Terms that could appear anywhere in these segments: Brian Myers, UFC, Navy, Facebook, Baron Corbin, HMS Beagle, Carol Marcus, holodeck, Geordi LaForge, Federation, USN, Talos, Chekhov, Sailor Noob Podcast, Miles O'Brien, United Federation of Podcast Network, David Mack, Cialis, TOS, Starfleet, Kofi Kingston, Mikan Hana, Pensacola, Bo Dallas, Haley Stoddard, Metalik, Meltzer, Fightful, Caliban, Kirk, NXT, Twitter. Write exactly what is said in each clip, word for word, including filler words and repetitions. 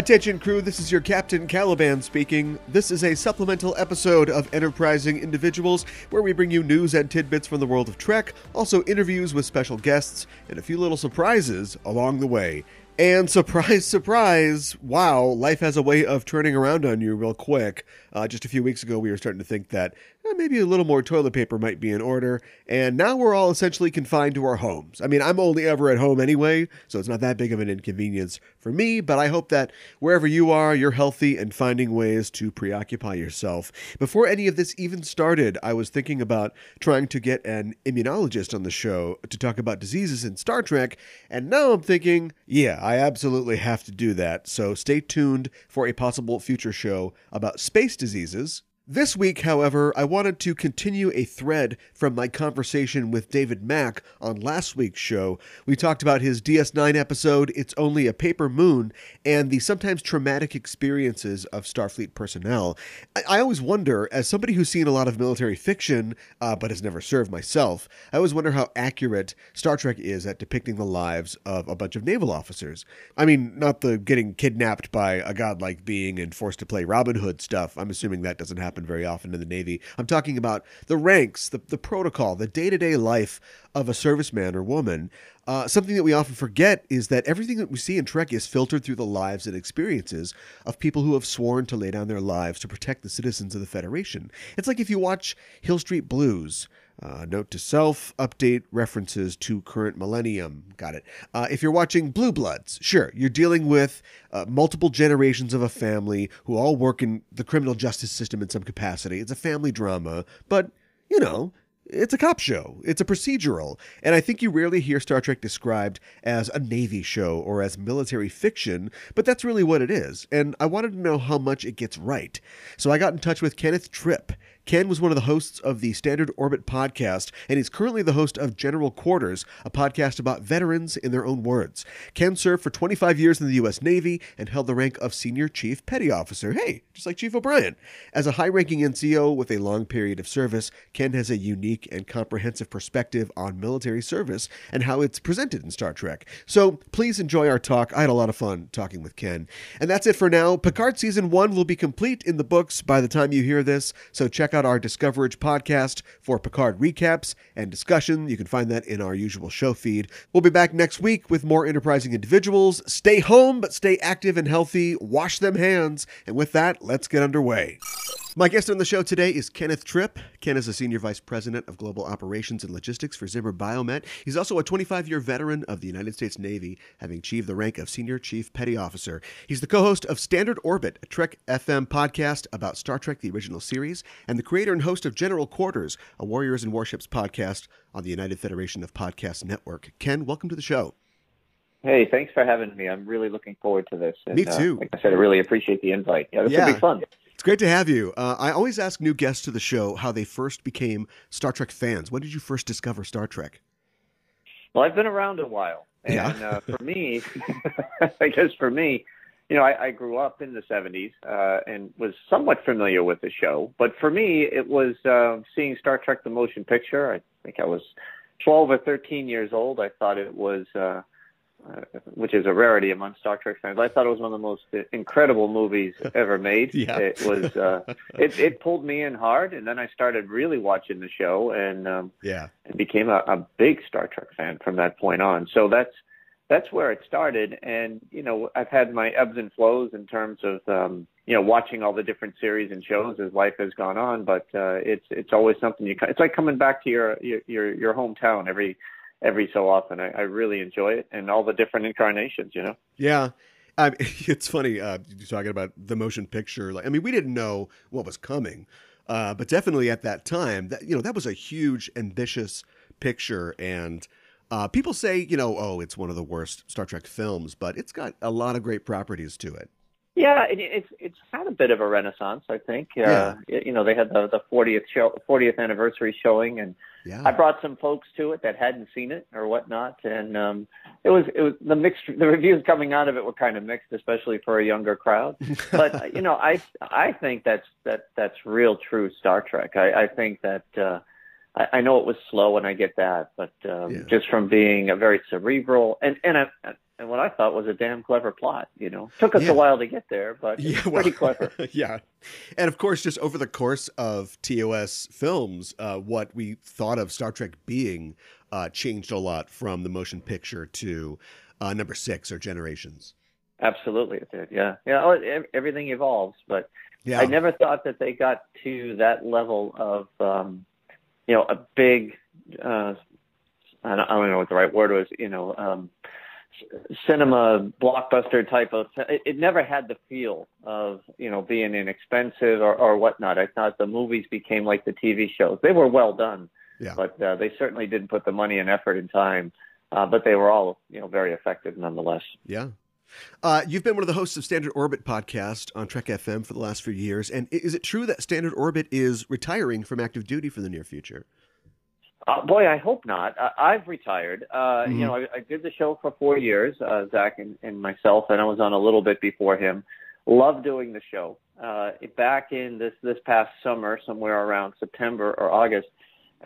Attention crew, this is your Captain Caliban speaking. This is a supplemental episode of Enterprising Individuals, where we bring you news and tidbits from the world of Trek, also interviews with special guests, and a few little surprises along the way. And surprise, surprise, wow, life has a way of turning around on you real quick. Uh, just a few weeks ago, we were starting to think that eh, maybe a little more toilet paper might be in order, and now we're all essentially confined to our homes. I mean, I'm only ever at home anyway, so it's not that big of an inconvenience for me, but I hope that wherever you are, you're healthy and finding ways to preoccupy yourself. Before any of this even started, I was thinking about trying to get an immunologist on the show to talk about diseases in Star Trek, and now I'm thinking, yeah, I absolutely have to do that, so stay tuned for a possible future show about space diseases. This week, however, I wanted to continue a thread from my conversation with David Mack on last week's show. We talked about his D S nine episode, It's Only a Paper Moon, and the sometimes traumatic experiences of Starfleet personnel. I, I always wonder, as somebody who's seen a lot of military fiction, uh, but has never served myself, I always wonder how accurate Star Trek is at depicting the lives of a bunch of naval officers. I mean, not the getting kidnapped by a godlike being and forced to play Robin Hood stuff. I'm assuming that doesn't happen very often in the Navy. I'm talking about the ranks, the, the protocol, the day-to-day life of a serviceman or woman. Uh, something that we often forget is that everything that we see in Trek is filtered through the lives and experiences of people who have sworn to lay down their lives to protect the citizens of the Federation. It's like if you watch Hill Street Blues. Uh, note to self, update references to current millennium. Got it. Uh, if you're watching Blue Bloods, sure, you're dealing with uh, multiple generations of a family who all work in the criminal justice system in some capacity. It's a family drama, but, you know, it's a cop show. It's a procedural. And I think you rarely hear Star Trek described as a Navy show or as military fiction, but that's really what it is. And I wanted to know how much it gets right. So I got in touch with Kenneth Tripp. Ken was one of the hosts of the Standard Orbit podcast, and he's currently the host of General Quarters, a podcast about veterans in their own words. Ken served for twenty-five years in the U S Navy and held the rank of Senior Chief Petty Officer. Hey, just like Chief O'Brien. As a high-ranking N C O with a long period of service, Ken has a unique and comprehensive perspective on military service and how it's presented in Star Trek. So please enjoy our talk. I had a lot of fun talking with Ken. And that's it for now. Picard Season one will be complete in the books by the time you hear this, so check out our Discoverage podcast for Picard recaps and discussion. You can find that in our usual show feed. We'll be back next week with more Enterprising Individuals. Stay home, but stay active and healthy. Wash them hands. And with that, let's get underway. My guest on the show today is Kenneth Tripp. Ken is a Senior Vice President of Global Operations and Logistics for Zimmer Biomet. He's also a twenty-five-year veteran of the United States Navy, having achieved the rank of Senior Chief Petty Officer. He's the co-host of Standard Orbit, a Trek F M podcast about Star Trek, the original series, and the creator and host of General Quarters, a Warriors and Warships podcast on the United Federation of Podcast Network. Ken, welcome to the show. Hey, thanks for having me. I'm really looking forward to this. And, me too. Uh, like I said, I really appreciate the invite. Yeah, this yeah. will be fun. It's great to have you. Uh, I always ask new guests to the show how they first became Star Trek fans. When did you first discover Star Trek? Well, I've been around a while. And yeah. uh, for me, I guess for me, you know, I, I grew up in the seventies uh, and was somewhat familiar with the show. But for me, it was uh, seeing Star Trek the Motion Picture. I think I was twelve or thirteen years old. I thought it was... Uh, Uh, which is a rarity among Star Trek fans. I thought it was one of the most incredible movies ever made. yeah. It was, uh, it, it pulled me in hard, and then I started really watching the show, and um, yeah, and became a, a big Star Trek fan from that point on. So that's that's where it started, and you know, I've had my ebbs and flows in terms of um, you know, watching all the different series and shows as life has gone on, but uh, it's it's always something you. It's like coming back to your your your, your hometown every. every so often. I, I really enjoy it, and all the different incarnations, you know? Yeah. I mean, it's funny. Uh, you're talking about the motion picture. Like, I mean, we didn't know what was coming, uh, but definitely at that time that, you know, that was a huge, ambitious picture. And uh, people say, you know, oh, it's one of the worst Star Trek films, but it's got a lot of great properties to it. Yeah, it, it's it's had a bit of a renaissance, I think. Uh, yeah. You know, they had the, the fortieth show, fortieth anniversary showing, and yeah. I brought some folks to it that hadn't seen it or whatnot, and um, it was it was the mixed the reviews coming out of it were kind of mixed, especially for a younger crowd. But you know, I I think that's that that's real true Star Trek. I, I think that. Uh, I, I know it was slow, and I get that, but um, yeah. just from being a very cerebral and and a, and what I thought was a damn clever plot, you know, took us yeah. a while to get there, but yeah, well, pretty clever. Yeah, and of course, just over the course of T O S films, uh, what we thought of Star Trek being uh, changed a lot from the motion picture to uh, number six or Generations. Absolutely, it did. Yeah, yeah, everything evolves, but yeah. I never thought that they got to that level of. Um, You know, a big, uh, I don't, I don't know what the right word was, you know, um, cinema blockbuster type of, it, it never had the feel of, you know, being inexpensive or, or whatnot. I thought the movies became like the T V shows. They were well done, yeah. but uh, they certainly didn't put the money and effort and time, uh, but they were all, you know, very effective nonetheless. Yeah. Uh, you've been one of the hosts of Standard Orbit podcast on Trek F M for the last few years. And is it true that Standard Orbit is retiring from active duty for the near future? Uh, boy, I hope not. Uh, I've retired. Uh, mm-hmm. You know, I, I did the show for four years, uh, Zach and, and myself, and I was on a little bit before him. Loved doing the show. Uh, back in this, this past summer, somewhere around September or August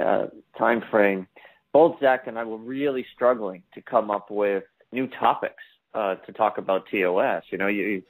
uh, time frame, both Zach and I were really struggling to come up with new topics. Uh, to talk about T O S, you know, you,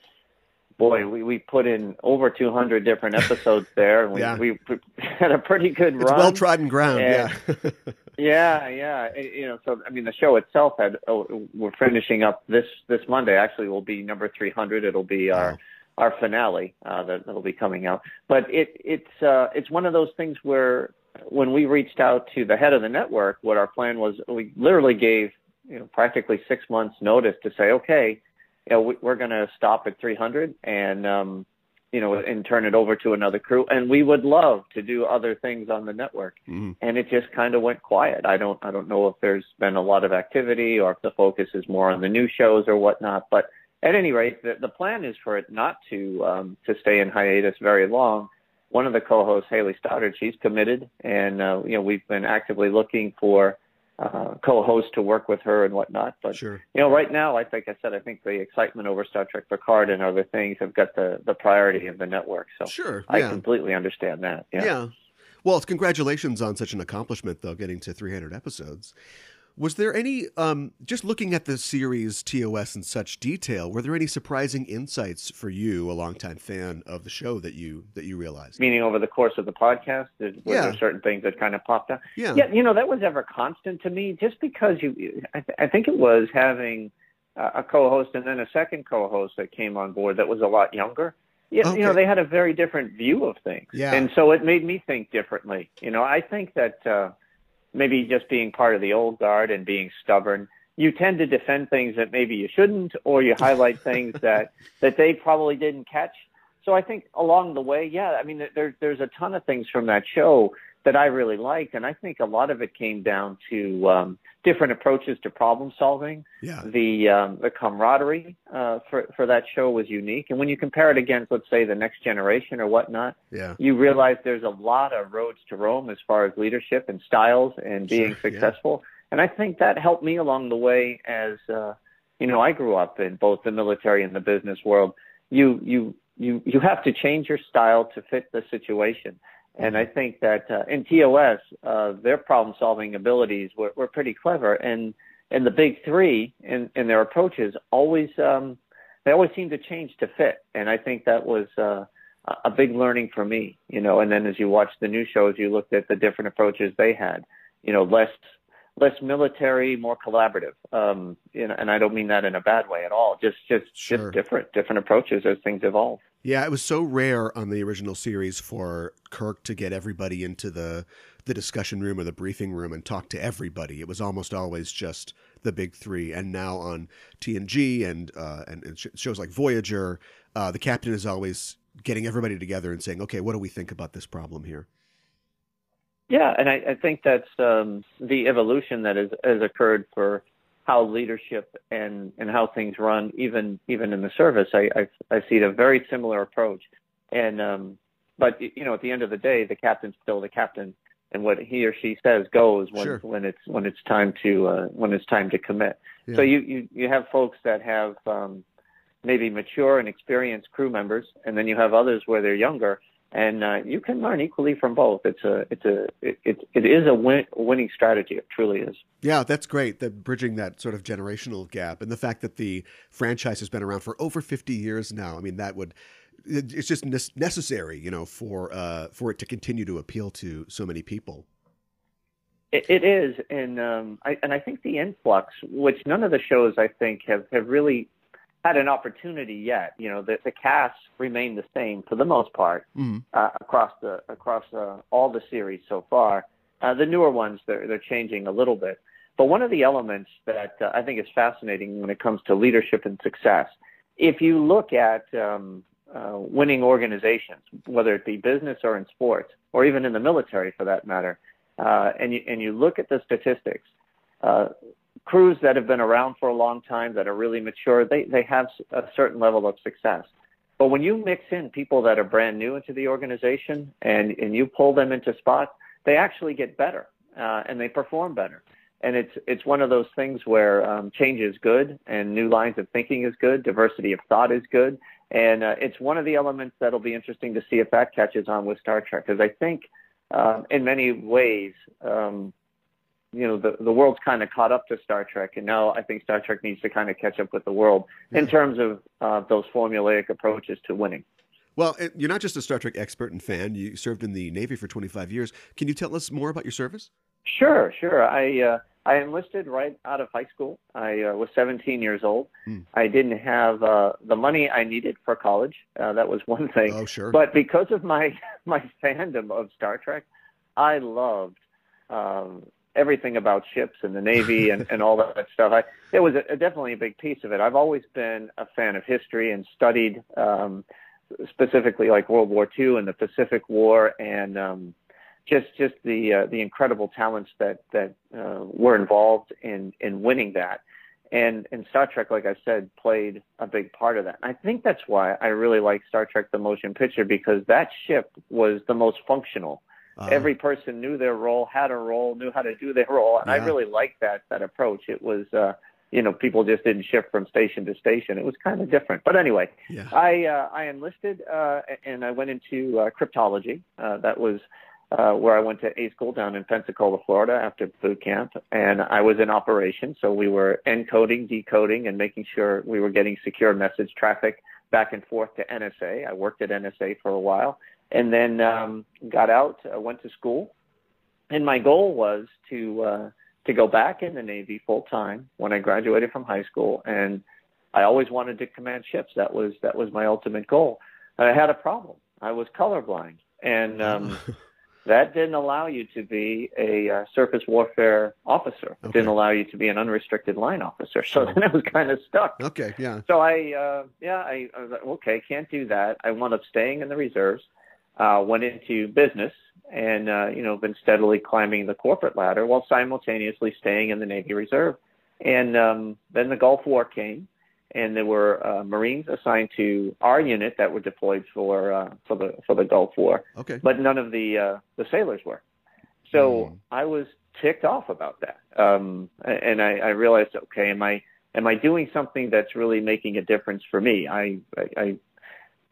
boy, we, we put in over two hundred different episodes there, and we, yeah. we had a pretty good it's run. Well-trodden ground, and, yeah. yeah, yeah, and, you know, so I mean, the show itself had. Oh, we're finishing up this this Monday. Actually, will be number three hundred. It'll be wow. our our finale uh, that that'll be coming out. But it it's uh, it's one of those things where when we reached out to the head of the network, what our plan was, we literally gave. You know, practically six months notice to say, okay, you know, we, we're going to stop at three hundred and, um, you know, and turn it over to another crew. And we would love to do other things on the network. Mm-hmm. And it just kind of went quiet. I don't, I don't know if there's been a lot of activity or if the focus is more on the new shows or whatnot, but at any rate, the, the plan is for it not to, um, to stay in hiatus very long. One of the co-hosts, Haley Stoddard, she's committed. And, uh, you know, we've been actively looking for, Uh, co-host to work with her and whatnot. But, sure. you know, right now, I think I said, I think the excitement over Star Trek Picard and other things have got the, the priority of the network. So sure, yeah. I completely understand that. Yeah. yeah. Well, it's congratulations on such an accomplishment, though, getting to three hundred episodes. Was there any, um, just looking at the series T O S in such detail, were there any surprising insights for you, a longtime fan of the show, that you that you realized? Meaning over the course of the podcast, were yeah. there certain things that kind of popped up? Yeah. yeah, you know, that was ever constant to me, just because you, I, th- I think it was having uh, a co-host and then a second co-host that came on board that was a lot younger. You, okay. you know, they had a very different view of things. Yeah. And so it made me think differently. You know, I think that... Uh, maybe just being part of the old guard and being stubborn, you tend to defend things that maybe you shouldn't, or you highlight things that, that they probably didn't catch. So I think along the way, yeah, I mean, there, there's a ton of things from that show that I really liked. And I think a lot of it came down to um, different approaches to problem solving. Yeah. The um, the camaraderie uh, for, for that show was unique. And when you compare it against, let's say, The Next Generation or whatnot, yeah. you realize there's a lot of roads to Rome as far as leadership and styles and being sure. successful. Yeah. And I think that helped me along the way as, uh, you know, I grew up in both the military and the business world. You, you, you, you have to change your style to fit the situation. And I think that uh, in T O S, uh, their problem-solving abilities were, were pretty clever, and and the big three in, in their approaches always um, they always seemed to change to fit. And I think that was uh, a big learning for me, you know. And then as you watched the new shows, you looked at the different approaches they had, you know, less less military, more collaborative. Um, you know, and I don't mean that in a bad way at all. Just just sure. just different different approaches as things evolve. Yeah, it was so rare on the original series for Kirk to get everybody into the, the discussion room or the briefing room and talk to everybody. It was almost always just the big three. And now on T N G and uh, and, and shows like Voyager, uh, the captain is always getting everybody together and saying, okay, what do we think about this problem here? Yeah, and I, I think that's um, the evolution that is, has occurred for how leadership and, and how things run, even even in the service. I, I, I see a very similar approach. And um, but, you know, at the end of the day, the captain's still the captain, and what he or she says goes when, sure. when it's when it's time to uh, when it's time to commit. Yeah. So you, you, you have folks that have um, maybe mature and experienced crew members, and then you have others where they're younger, And uh, you can learn equally from both. It's a, it's a, it, it, it is a win, winning strategy. It truly is. Yeah, that's great. That bridging that sort of generational gap, and the fact that the franchise has been around for over fifty years now. I mean, that would, it's just necessary, you know, for uh, for it to continue to appeal to so many people. It, it is, and um, I, and I think the influx, which none of the shows I think have have really had an opportunity yet. You know, the, the casts remain the same for the most part, mm-hmm. uh, across the across uh, all the series so far. Uh, the newer ones, they're, they're changing a little bit. But one of the elements that uh, I think is fascinating when it comes to leadership and success, if you look at um, uh, winning organizations, whether it be business or in sports, or even in the military for that matter, uh, and, you, and you look at the statistics, uh, crews that have been around for a long time, that are really mature, they, they have a certain level of success. But when you mix in people that are brand new into the organization and, and you pull them into spots, they actually get better uh, and they perform better. And it's it's one of those things where um, change is good and new lines of thinking is good, diversity of thought is good. And uh, it's one of the elements that'll be interesting to see if that catches on with Star Trek, because I think uh, in many ways, um, you know, the, the world's kind of caught up to Star Trek, and now I think Star Trek needs to kind of catch up with the world in terms of uh, those formulaic approaches to winning. Well, you're not just a Star Trek expert and fan. You served in the Navy for twenty-five years. Can you tell us more about your service? Sure, sure. I uh, I enlisted right out of high school. I uh, was seventeen years old. Hmm. I didn't have uh, the money I needed for college. Uh, that was one thing. Oh, sure. But because of my, my fandom of Star Trek, I loved um, – everything about ships and the Navy and, and all that stuff. I, it was a, definitely a big piece of it. I've always been a fan of history and studied um, specifically like World War Two and the Pacific War, and um, just just the uh, the incredible talents that that uh, were involved in in winning that. And and Star Trek, like I said, played a big part of that. And I think that's why I really like Star Trek the Motion Picture, because that ship was the most functional. Uh, Every person knew their role, had a role, knew how to do their role, and yeah. I really liked that that approach. It was, uh, you know, people just didn't shift from station to station. It was kind of different, but anyway, yeah. I uh, I enlisted uh, and I went into uh, cryptology. Uh, that was uh, where I went to A school down in Pensacola, Florida, after boot camp, and I was in operations. So we were encoding, decoding, and making sure we were getting secure message traffic back and forth to N S A. I worked at N S A for a while. And then um, got out, uh, went to school, and my goal was to uh, to go back in the Navy full time when I graduated from high school. And I always wanted to command ships. That was that was my ultimate goal. And I had a problem. I was colorblind, and um, that didn't allow you to be a uh, surface warfare officer. It okay. didn't allow you to be an unrestricted line officer. So then I was kind of stuck. Okay, yeah. So I uh, yeah I, I was like, okay, can't do that. I wound up staying in the reserves. Uh, went into business and, uh, you know, been steadily climbing the corporate ladder while simultaneously staying in the Navy Reserve. And um, then the Gulf War came, and there were uh, Marines assigned to our unit that were deployed for uh, for the for the Gulf War. Okay. But none of the uh, the sailors were. So mm. I was ticked off about that, um, and I, I realized, okay, am I am I doing something that's really making a difference for me? I I. I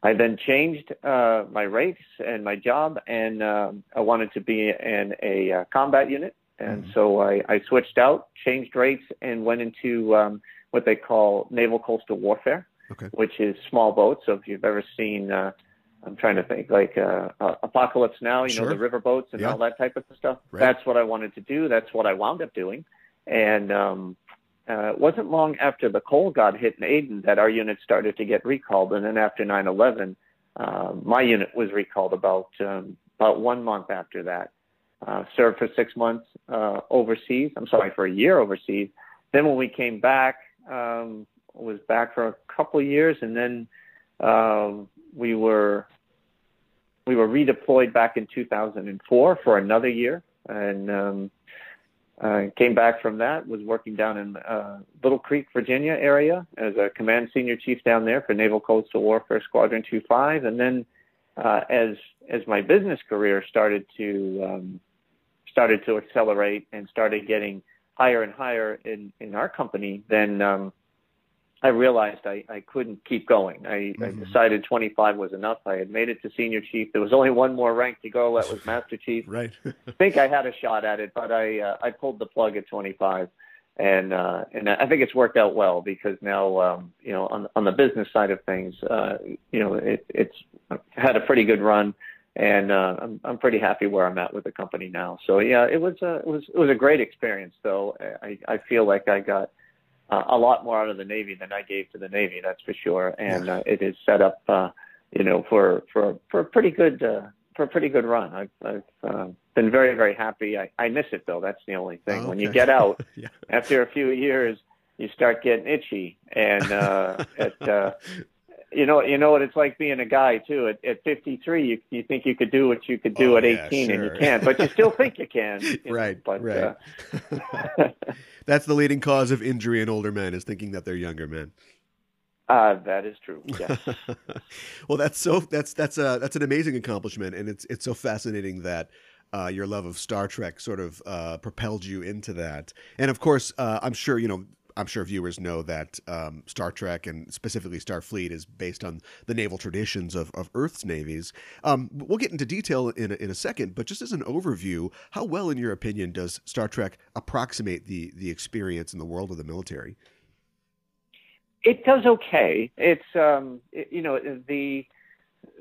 I then changed uh, my rates and my job, and uh, I wanted to be in a uh, combat unit. And mm. so I, I switched out, changed rates, and went into um, what they call naval coastal warfare, okay. which is small boats. So if you've ever seen, uh, I'm trying to think, like uh, uh, Apocalypse Now, you sure. know, the river boats and yeah. all that type of stuff. Right. That's what I wanted to do. That's what I wound up doing. And um Uh, it wasn't long after the cold got hit in Aden that our unit started to get recalled. And then after nine eleven, uh, my unit was recalled about um, about one month after that. Uh, served for six months uh, overseas. I'm sorry, for a year overseas. Then when we came back, um, was back for a couple of years. And then uh, we were we were redeployed back in two thousand four for another year. And um Uh, came back from that, was working down in uh, Little Creek, Virginia area as a command senior chief down there for Naval Coastal Warfare Squadron two five. And then uh, as as my business career started to um, started to accelerate and started getting higher and higher in, in our company, then um, I realized I, I couldn't keep going. I, mm-hmm. I decided twenty-five was enough. I had made it to senior chief. There was only one more rank to go. That was master chief. Right. I think I had a shot at it, but I uh, I pulled the plug at twenty-five, and uh, and I think it's worked out well because now um, you know on on the business side of things, uh, you know it, it's had a pretty good run, and uh, I'm I'm pretty happy where I'm at with the company now. So yeah, it was a it was it was a great experience though. I I feel like I got Uh, a lot more out of the Navy than I gave to the Navy, that's for sure. And uh, it is set up, uh, you know, for, for, for a pretty good, uh, for a pretty good run. I've, I've uh, been very, very happy. I, I miss it though. That's the only thing. Oh, okay. When you get out yeah. after a few years, you start getting itchy and, uh, at, uh, you know, you know what it's like being a guy too. At, at fifty-three, you you think you could do what you could do oh, at yeah, eighteen, sure. and you can't, but you still think you can. You right, know, but, right. Uh, that's the leading cause of injury in older men is thinking that they're younger men. Uh, that is true. Yes. Well, that's so that's that's a that's an amazing accomplishment, and it's it's so fascinating that uh, your love of Star Trek sort of uh, propelled you into that. And of course, uh, I'm sure you know. I'm sure viewers know that um, Star Trek and specifically Starfleet is based on the naval traditions of, of Earth's navies. Um, we'll get into detail in a, in a second, but just as an overview, how well, in your opinion, does Star Trek approximate the the experience in the world of the military? It does okay. It's um, it, you know the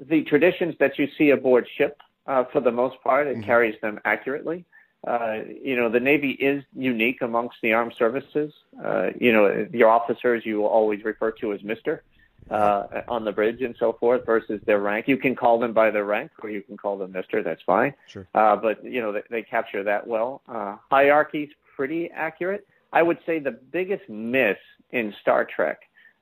the traditions that you see aboard ship uh, for the most part. It mm-hmm. carries them accurately. Uh, you know, the Navy is unique amongst the armed services. Uh, you know, your officers you will always refer to as Mister uh, on the bridge and so forth versus their rank. You can call them by their rank or you can call them Mister. That's fine. Sure. Uh, but, you know, they, they capture that well. Uh, hierarchy's pretty accurate. I would say the biggest miss in Star Trek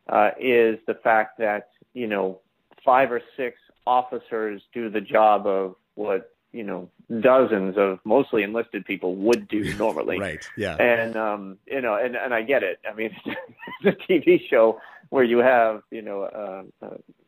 uh, is the fact that, you know, five or six officers do the job of what, you know, dozens of mostly enlisted people would do normally. Right. Yeah. And, um, you know, and, and I get it. I mean, it's a T V show where you have, you know, uh,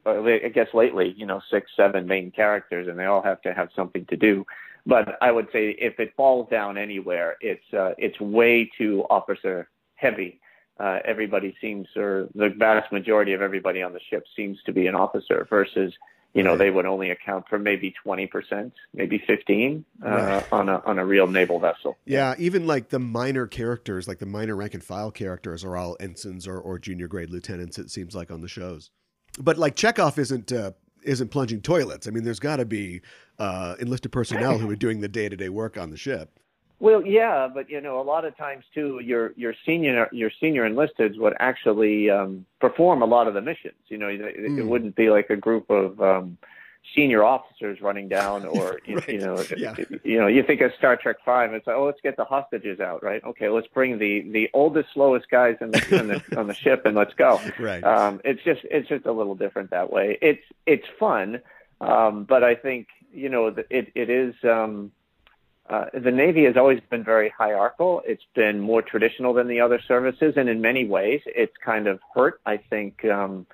uh, I guess lately, you know, six, seven main characters and they all have to have something to do. But I would say if it falls down anywhere, it's, uh, it's way too officer heavy. Uh, everybody seems, or the vast majority of everybody on the ship seems to be an officer versus, you know, right. they would only account for maybe twenty percent, maybe fifteen uh, right. on a on a real naval vessel. Yeah, even like the minor characters, like the minor rank and file characters are all ensigns or, or junior grade lieutenants, it seems like, on the shows. But like Chekhov isn't uh, isn't plunging toilets. I mean, there's got to be uh, enlisted personnel who are doing the day-to-day work on the ship. Well, yeah, but you know, a lot of times too, your your senior your senior enlisteds would actually um, perform a lot of the missions. You know, it, mm. it wouldn't be like a group of um, senior officers running down, or you, right. you know, yeah. you know, you think of Star Trek Five, it's like, oh, let's get the hostages out, right? Okay, let's bring the, the oldest, slowest guys in the, in the on the ship, and let's go. Right. Um, it's just it's just a little different that way. It's it's fun, um, but I think you know it it is. Um, Uh, the Navy has always been very hierarchical. It's been more traditional than the other services, and in many ways, it's kind of hurt, I think, um,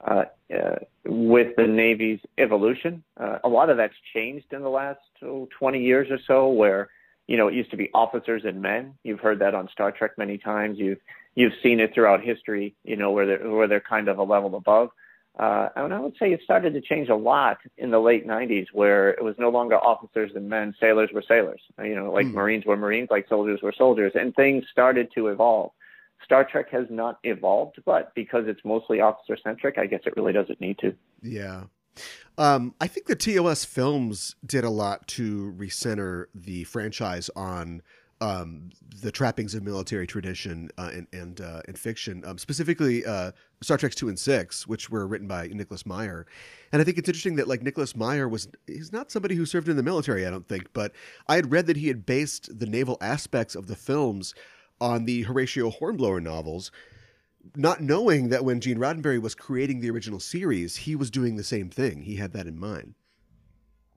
uh, uh, with the Navy's evolution. Uh, a lot of that's changed in the last oh, twenty years or so, where, you know, it used to be officers and men. You've heard that on Star Trek many times. You've, you've seen it throughout history, you know, where they're, where they're kind of a level above. Uh, and I would say it started to change a lot in the late nineties, where it was no longer officers and men. Sailors were sailors, you know, like mm. Marines were Marines, like soldiers were soldiers, and things started to evolve. Star Trek has not evolved, but because it's mostly officer centric, I guess it really doesn't need to. Yeah. Um, I think the T O S films did a lot to recenter the franchise on Um, the trappings of military tradition uh, and and, uh, and fiction, um, specifically uh, Star Treks two and six, which were written by Nicholas Meyer. And I think it's interesting that like Nicholas Meyer was, he's not somebody who served in the military, I don't think, but I had read that he had based the naval aspects of the films on the Horatio Hornblower novels, not knowing that when Gene Roddenberry was creating the original series, he was doing the same thing. He had that in mind.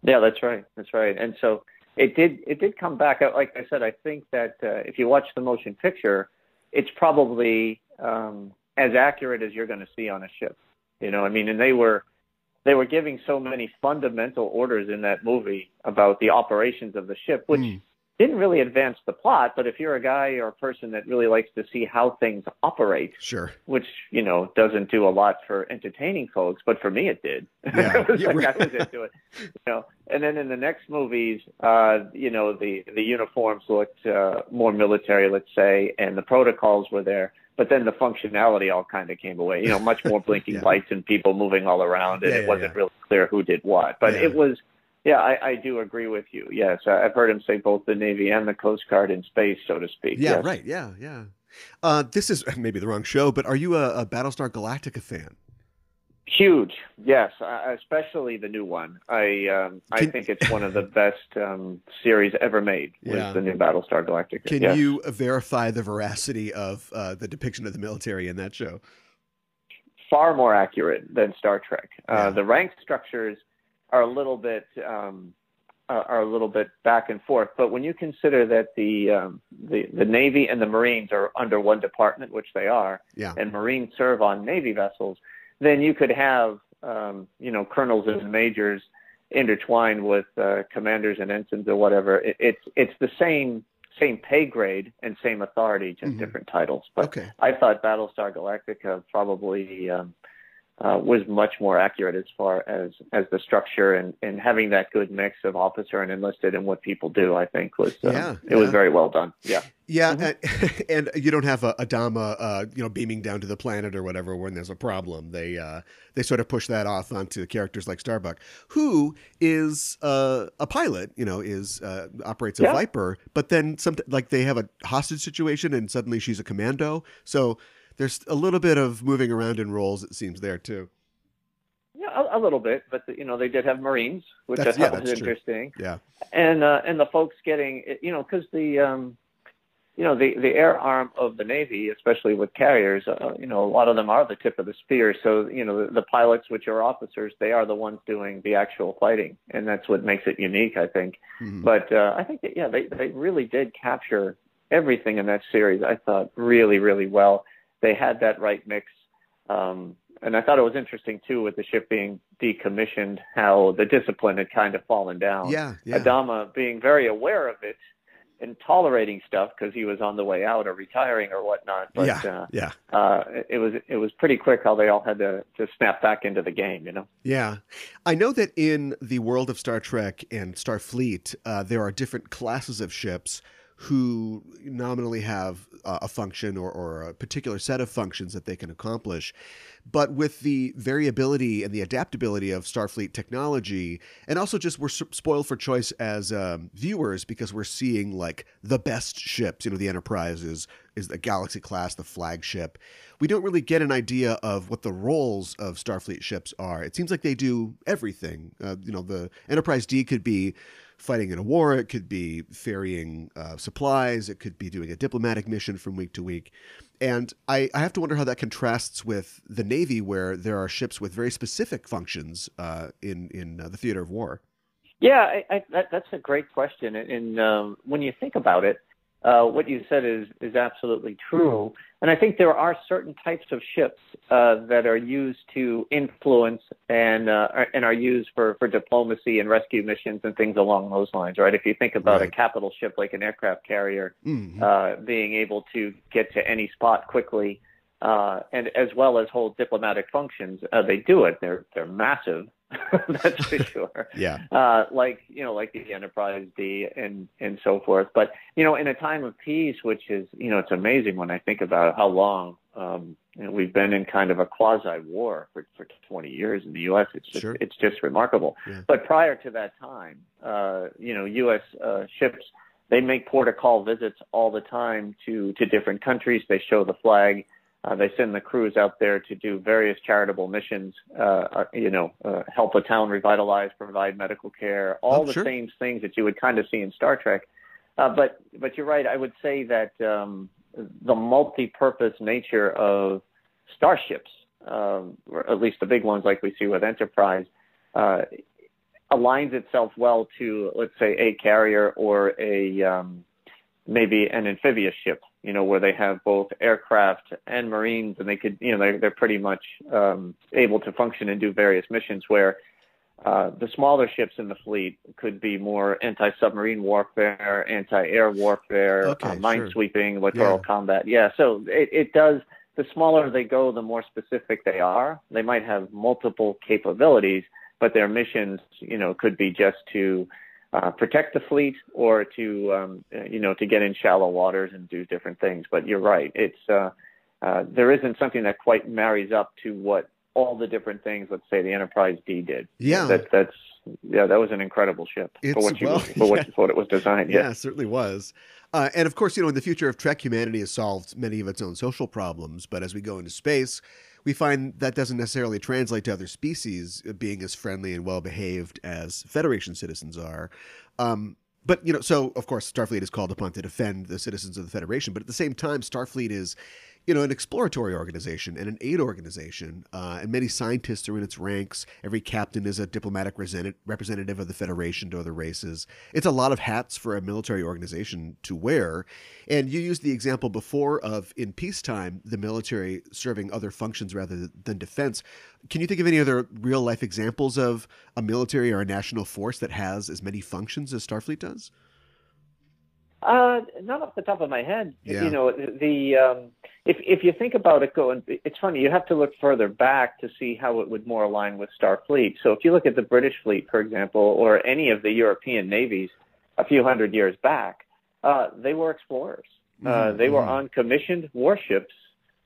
Yeah, that's right. That's right. And so It did. It did come back. Like I said, I think that uh, if you watch the motion picture, it's probably um, as accurate as you're going to see on a ship. You know, I mean, and they were they were giving so many fundamental orders in that movie about the operations of the ship, which mm. didn't really advance the plot, but if you're a guy or a person that really likes to see how things operate, sure, which, you know, doesn't do a lot for entertaining folks, but for me it did. Yeah. It was like, I was into it. You know? And then in the next movies, uh, you know, the, the uniforms looked uh, more military, let's say, and the protocols were there. But then the functionality all kind of came away, you know, much more blinking yeah. lights and people moving all around. And yeah, it wasn't yeah. really clear who did what. But yeah. it was, yeah, I, I do agree with you. Yes, I've heard him say both the Navy and the Coast Guard in space, so to speak. Yeah, yes. right. Yeah, yeah. Uh, this is maybe the wrong show, but are you a, a Battlestar Galactica fan? Huge. Yes, I, especially the new one. I um, I Can, think it's one of the best um, series ever made was yeah. the new Battlestar Galactica. Can yes. you verify the veracity of uh, the depiction of the military in that show? Far more accurate than Star Trek. Yeah. Uh, the rank structures are a little bit um, are a little bit back and forth, but when you consider that the um, the, the Navy and the Marines are under one department, which they are, yeah. and Marines serve on Navy vessels, then you could have, um, you know, colonels and majors intertwined with uh, commanders and ensigns or whatever. It, it's it's the same same pay grade and same authority, just mm-hmm. different titles. But okay. I thought Battlestar Galactica probably um, uh, was much more accurate as far as, as the structure and, and having that good mix of officer and enlisted and what people do, I think, was uh, yeah, it yeah. was very well done. Yeah. Yeah, mm-hmm. and, and you don't have a Adama, uh, you know, beaming down to the planet or whatever when there's a problem. They uh, they sort of push that off onto characters like Starbuck, who is uh, a pilot, you know, is uh, operates a yeah. Viper, but then some, like they have a hostage situation and suddenly she's a commando. So there's a little bit of moving around in roles, it seems, there too. A, a little bit, but the, you know, they did have Marines, which that's, I thought yeah, was interesting. True. Yeah, and uh, and the folks getting, you know, because the. Um, You know, the, the air arm of the Navy, especially with carriers, uh, you know, a lot of them are the tip of the spear. So, you know, the, the pilots, which are officers, they are the ones doing the actual fighting. And that's what makes it unique, I think. Mm-hmm. But uh, I think that, yeah, they, they really did capture everything in that series, I thought, really, really well. They had that right mix. Um, and I thought it was interesting, too, with the ship being decommissioned, how the discipline had kind of fallen down. Yeah, yeah. Adama being very aware of it and tolerating stuff because he was on the way out or retiring or whatnot. But yeah, uh, yeah. Uh, it was it was pretty quick how they all had to, to snap back into the game, you know? Yeah. I know that in the world of Star Trek and Starfleet, uh, there are different classes of ships who nominally have uh, a function or, or a particular set of functions that they can accomplish. But with the variability and the adaptability of Starfleet technology, and also just we're spoiled for choice as um, viewers because we're seeing like the best ships, you know, the Enterprise is, is the Galaxy class, the flagship. We don't really get an idea of what the roles of Starfleet ships are. It seems like they do everything. Uh, you know, the Enterprise D could be fighting in a war, it could be ferrying uh, supplies, it could be doing a diplomatic mission from week to week. And I, I have to wonder how that contrasts with the Navy, where there are ships with very specific functions uh, in, in uh, the theater of war. Yeah, I, I, that, that's a great question. And, and um, when you think about it, uh, what you said is, is absolutely true. And I think there are certain types of ships uh, that are used to influence and uh, are, and are used for, for diplomacy and rescue missions and things along those lines, right? If you think about right. a capital ship like an aircraft carrier, mm-hmm. uh, being able to get to any spot quickly uh, and as well as hold diplomatic functions, uh, they do it. They're they're massive. That's for sure. Yeah. Uh, like, you know, like the Enterprise D and, and so forth. But, you know, in a time of peace, which is, you know, it's amazing when I think about how long um, you know, we've been in kind of a quasi-war for, for twenty years in the U S. It's just, sure. it's just remarkable. Yeah. But prior to that time, uh, you know, U S uh, ships, they make port-of-call visits all the time to, to different countries. They show the flag. Uh, they send the crews out there to do various charitable missions, uh, you know, uh, help a town revitalize, provide medical care, all oh, the sure. same things that you would kind of see in Star Trek. Uh, but but you're right. I would say that um, the multi-purpose nature of starships, um, or at least the big ones like we see with Enterprise, uh, aligns itself well to, let's say, a carrier or a um, maybe an amphibious ship, you know, where they have both aircraft and Marines, and they could, you know, they're, they're pretty much um, able to function and do various missions where Uh, the smaller ships in the fleet could be more anti-submarine warfare, anti-air warfare, okay, uh, minesweeping, sure. littoral yeah. combat. Yeah, so it, it does. The smaller they go, the more specific they are. They might have multiple capabilities, but their missions, you know, could be just to uh, protect the fleet or to, um, you know, to get in shallow waters and do different things. But you're right. It's uh, uh, there isn't something that quite marries up to what all the different things, let's say, the Enterprise D did. Yeah. That, that's, yeah, that was an incredible ship it's, for what you well, for what, yeah. what it was designed. Yeah, yeah. It certainly was. Uh, and of course, you know, in the future of Trek, humanity has solved many of its own social problems. But as we go into space, we find that doesn't necessarily translate to other species being as friendly and well-behaved as Federation citizens are. Um, but, you know, so, of course, Starfleet is called upon to defend the citizens of the Federation. But at the same time, Starfleet is, you know, an exploratory organization and an aid organization, uh, and many scientists are in its ranks. Every captain is a diplomatic representative of the Federation to other races. It's a lot of hats for a military organization to wear. And you used the example before of, in peacetime, the military serving other functions rather than defense. Can you think of any other real-life examples of a military or a national force that has as many functions as Starfleet does? Uh, not off the top of my head. Yeah. You know, the um, if if you think about it, going, it's funny. You have to look further back to see how it would more align with Starfleet. So if you look at the British fleet, for example, or any of the European navies, a few hundred years back, uh, they were explorers. Mm-hmm. Uh, they were on commissioned warships,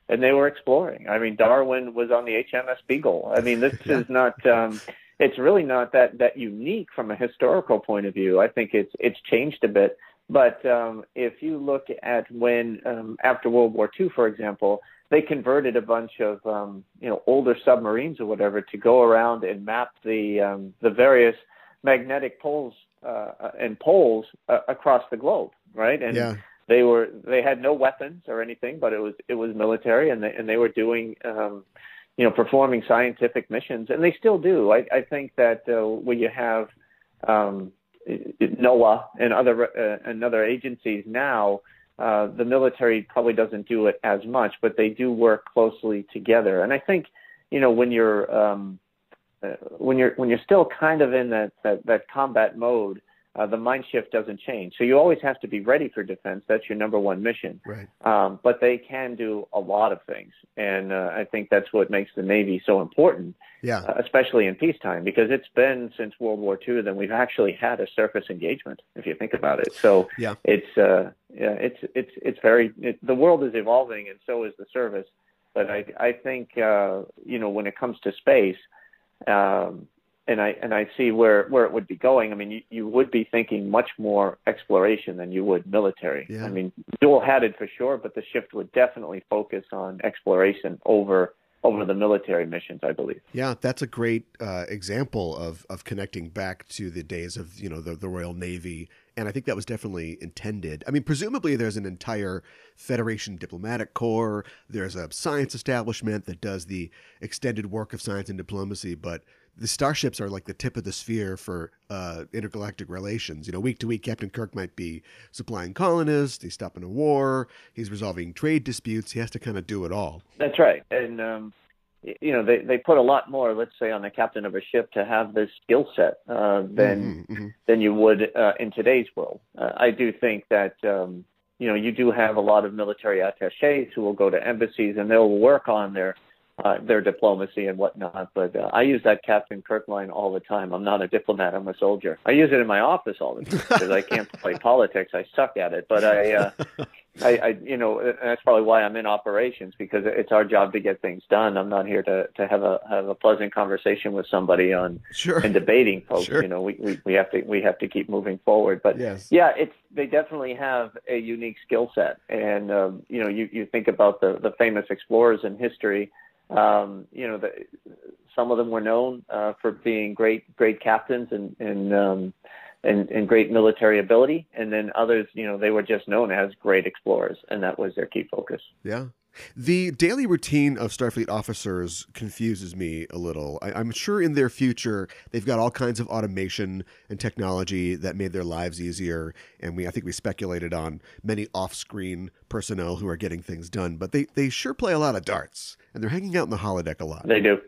and they were exploring. I mean, Darwin was on the H M S Beagle. I mean, this is not. Um, it's really not that that unique from a historical point of view. I think it's it's changed a bit. But um, if you look at when, um, after World War Two, for example, they converted a bunch of, um, you know, older submarines or whatever to go around and map the um, the various magnetic poles uh, and poles uh, across the globe, right? And yeah. they were they had no weapons or anything, but it was it was military, and they and they were doing, um, you know, performing scientific missions, and they still do. I, I think that uh, when you have um, NOAA and other uh, and other agencies now, uh, the military probably doesn't do it as much, but they do work closely together. And I think, you know, when you're um, uh, when you're when you're still kind of in that that, that combat mode, uh, the mind shift doesn't change. So you always have to be ready for defense. That's your number one mission. Right. Um, but they can do a lot of things, and uh, I think that's what makes the Navy so important. Yeah, uh, especially in peacetime, because it's been since World War Two that we've actually had a surface engagement, if you think about it. So yeah. it's uh, yeah, it's it's it's very it, the world is evolving, and so is the service. But I I think uh, you know, when it comes to space, um, and I and I see where, where it would be going. I mean, you, you would be thinking much more exploration than you would military. Yeah. I mean, dual-headed for sure, but the shift would definitely focus on exploration over. over the military missions, I believe. Yeah, that's a great uh, example of of connecting back to the days of, you know, the, the Royal Navy. And I think that was definitely intended. I mean, presumably there's an entire Federation diplomatic corps. There's a science establishment that does the extended work of science and diplomacy. But the starships are like the tip of the spear for uh, intergalactic relations. You know, week to week, Captain Kirk might be supplying colonists. He's stopping a war. He's resolving trade disputes. He has to kind of do it all. That's right. And, um, you know, they, they put a lot more, let's say, on the captain of a ship to have this skill set uh, than, mm-hmm. than you would uh, in today's world. Uh, I do think that, um, you know, you do have a lot of military attachés who will go to embassies and they'll work on their Uh, their diplomacy and whatnot, but uh, I use that Captain Kirk line all the time. I'm not a diplomat, I'm a soldier. I use it in my office all the time because I can't play politics. I suck at it, but I, uh, I, I, you know, that's probably why I'm in operations, because it's our job to get things done. I'm not here to, to have a have a pleasant conversation with somebody on sure. and debating folks. Sure. You know, we, we we have to we have to keep moving forward. But yes. yeah, it's they definitely have a unique skill set, and um, you know, you you think about the the famous explorers in history. Um, you know, the, some of them were known uh, for being great, great captains and and, um, and and great military ability, and then others, you know, they were just known as great explorers, and that was their key focus. Yeah, the daily routine of Starfleet officers confuses me a little. I, I'm sure in their future they've got all kinds of automation and technology that made their lives easier, and we I think we speculated on many off-screen personnel who are getting things done, but they they sure play a lot of darts. And they're hanging out in the holodeck a lot. They do.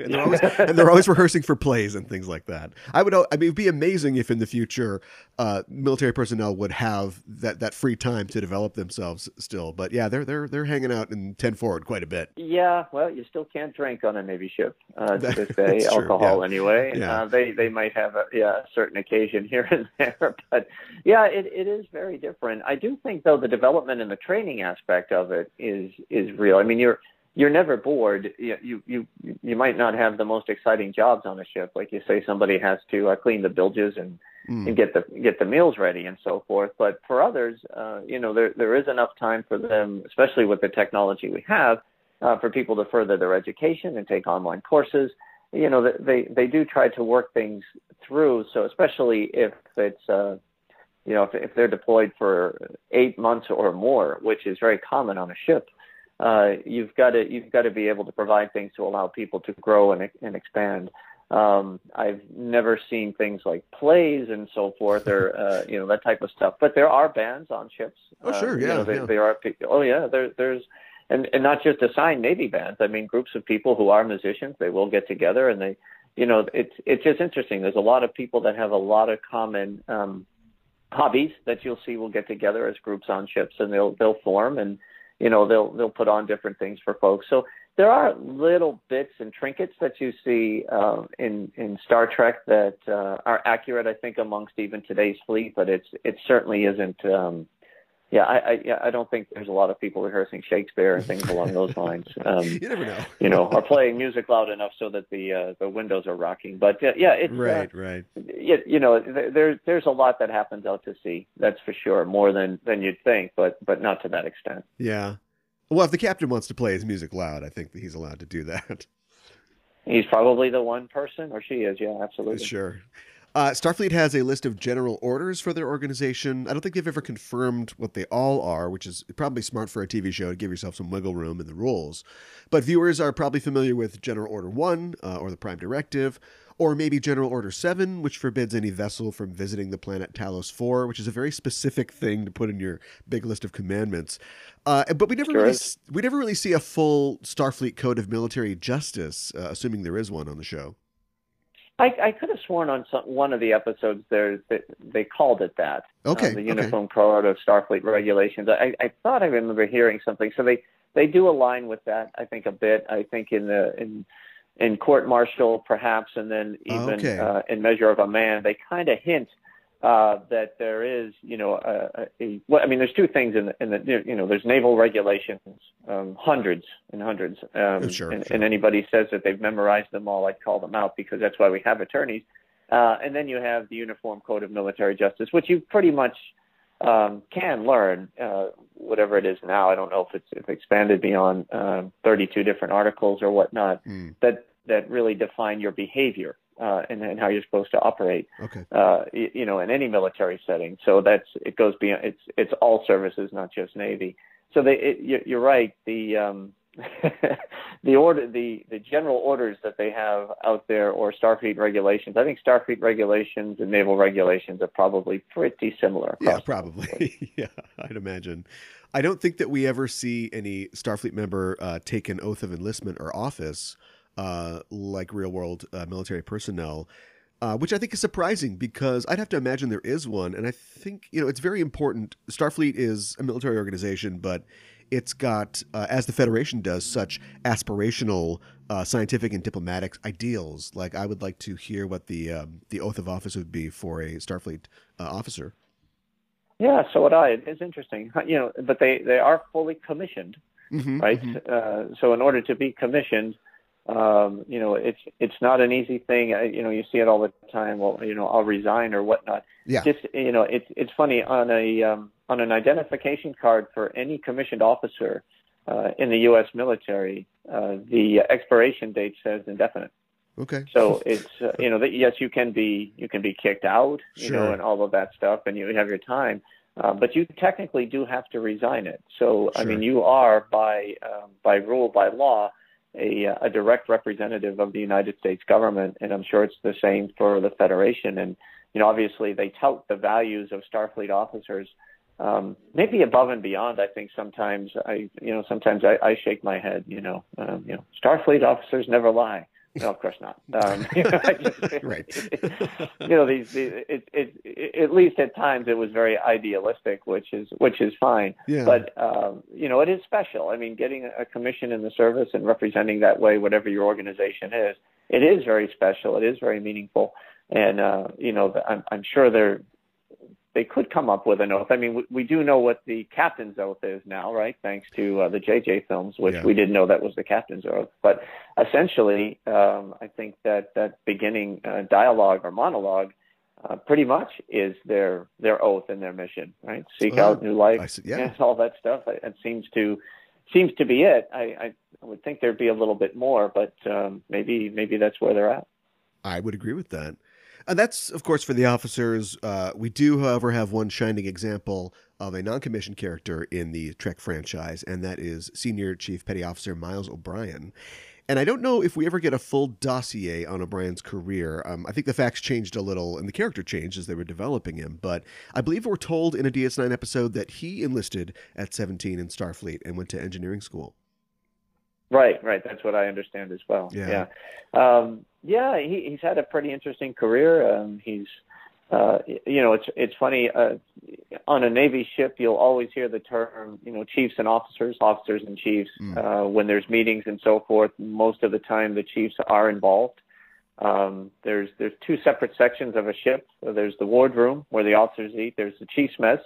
and, they're always, and they're always rehearsing for plays and things like that. I would, I mean, it'd be amazing if in the future uh, military personnel would have that, that free time to develop themselves still. But yeah, they're they're they're hanging out in Ten Forward quite a bit. Yeah, well, you still can't drink on a Navy ship uh, to this day, alcohol yeah. anyway. Yeah. Uh, they they might have a yeah a certain occasion here and there, but yeah, it it is very different. I do think though the development and the training aspect of it is is real. I mean, you're You're never bored. You, you you you might not have the most exciting jobs on a ship, like you say. Somebody has to uh, clean the bilges and, mm. and get the get the meals ready and so forth. But for others, uh, you know, there there is enough time for them, especially with the technology we have, uh, for people to further their education and take online courses. You know, they they do try to work things through. So especially if it's uh, you know if if they're deployed for eight months or more, which is very common on a ship. Uh, you've got to you've got to be able to provide things to allow people to grow and and expand. Um, I've never seen things like plays and so forth, or uh, you know that type of stuff. But there are bands on ships. Oh uh, sure, yeah, you know, they, yeah. There are people. Oh yeah, there, there's and, and not just assigned Navy bands. I mean, groups of people who are musicians. They will get together, and they, you know, it's it's just interesting. There's a lot of people that have a lot of common um, hobbies that you'll see will get together as groups on ships, and they'll they'll form and. You know, they'll they'll put on different things for folks. So there are little bits and trinkets that you see uh, in in Star Trek that uh, are accurate, I think, amongst even today's fleet. But it's it certainly isn't. Um, yeah, I, I yeah I don't think there's a lot of people rehearsing Shakespeare and things along those lines. Um, you never know. You know, are playing music loud enough so that the uh, the windows are rocking. But uh, yeah, it's right, uh, right. Yeah, you know, there's there's a lot that happens out to sea. That's for sure, more than than you'd think, but but not to that extent. Yeah. Well, if the captain wants to play his music loud, I think that he's allowed to do that. He's probably the one person, or she is. Yeah, absolutely. Sure. Uh, Starfleet has a list of general orders for their organization. I don't think they've ever confirmed what they all are, which is probably smart for a T V show to give yourself some wiggle room in the rules. But viewers are probably familiar with General Order one, uh, or the Prime Directive, or maybe General Order seven, which forbids any vessel from visiting the planet Talos four, which is a very specific thing to put in your big list of commandments. Uh, but we never, sure really, we never really see a full Starfleet Code of Military Justice, uh, assuming there is one on the show. I, I could have sworn on some, one of the episodes there that they called it that. Okay, uh, the Uniform Code of Starfleet Regulations. I, I thought I remember hearing something. So they, they do align with that, I think, a bit. I think in the in in court martial, perhaps, and then even okay. uh, in Measure of a Man, they kind of hint uh, that there is, you know, a, a well, I mean, there's two things in the, in the you know, there's naval regulations, um, hundreds and hundreds, um, sure, and, sure. and anybody says that they've memorized them all, I'd call them out because that's why we have attorneys. Uh, and then you have the Uniform Code of Military Justice, which you pretty much um, can learn, uh, whatever it is now. I don't know if it's if expanded beyond uh, thirty-two different articles or whatnot mm. that that really define your behavior. Uh, and, and how you're supposed to operate, okay. uh, you, you know, in any military setting. So that's it goes beyond. It's it's all services, not just Navy. So they, it, you're right. The um, the order, the, the general orders that they have out there, or Starfleet regulations. I think Starfleet regulations and naval regulations are probably pretty similar. Yeah, probably. yeah, I'd imagine. I don't think that we ever see any Starfleet member uh, take an oath of enlistment or office. Uh, like real-world uh, military personnel, uh, which I think is surprising because I'd have to imagine there is one. And I think, you know, it's very important. Starfleet is a military organization, but it's got, uh, as the Federation does, such aspirational uh, scientific and diplomatic ideals. Like, I would like to hear what the um, the oath of office would be for a Starfleet uh, officer. Yeah, so would I. It's interesting. You know, but they, they are fully commissioned, mm-hmm, right? Mm-hmm. Uh, so in order to be commissioned, Um, you know, it's it's not an easy thing. I, you know, you see it all the time. Well, you know, I'll resign or whatnot. Yeah. Just you know, it's it's funny on a um, on an identification card for any commissioned officer uh, in the U S military, uh, the expiration date says indefinite. Okay. So it's uh, you know, that, yes, you can be you can be kicked out, you sure. know, and all of that stuff, and you have your time, uh, but you technically do have to resign it. So sure. I mean, you are by um, by rule by law. A, a direct representative of the United States government, and I'm sure it's the same for the Federation. And, you know, obviously they tout the values of Starfleet officers, um, maybe above and beyond. I think sometimes I, you know, sometimes I, I shake my head, you know, um, you know, Starfleet officers never lie. No, of course not. Um, you know, just, right. You know, these, these it, it, it, at least at times it was very idealistic, which is, which is fine. Yeah. But, um, you know, it is special. I mean, getting a commission in the service and representing that way, whatever your organization is, it is very special. It is very meaningful. And, uh, you know, I'm, I'm sure they're, they could come up with an oath. I mean, we, we do know what the captain's oath is now, right? Thanks to uh, the J J films, which yeah. we didn't know that was the captain's oath. But essentially, um, I think that that beginning uh, dialogue or monologue uh, pretty much is their their oath and their mission, right? Seek oh, out new life, I see, yeah. and all that stuff. It seems to seems to be it. I, I, I would think there'd be a little bit more, but um, maybe maybe that's where they're at. I would agree with that. And that's, of course, for the officers. Uh, we do, however, have one shining example of a non-commissioned character in the Trek franchise, and that is Senior Chief Petty Officer Miles O'Brien. And I don't know if we ever get a full dossier on O'Brien's career. Um, I think the facts changed a little and the character changed as they were developing him. But I believe we're told in a D S nine episode that he enlisted at seventeen in Starfleet and went to engineering school. Right, right. That's what I understand as well. Yeah. Yeah. Um, yeah, he, he's had a pretty interesting career. Um, he's, uh, you know, it's it's funny. Uh, on a Navy ship, you'll always hear the term, you know, chiefs and officers, officers and chiefs. Mm. Uh, when there's meetings and so forth, most of the time the chiefs are involved. Um, there's there's two separate sections of a ship. So there's the ward room where the officers eat. There's the chief's mess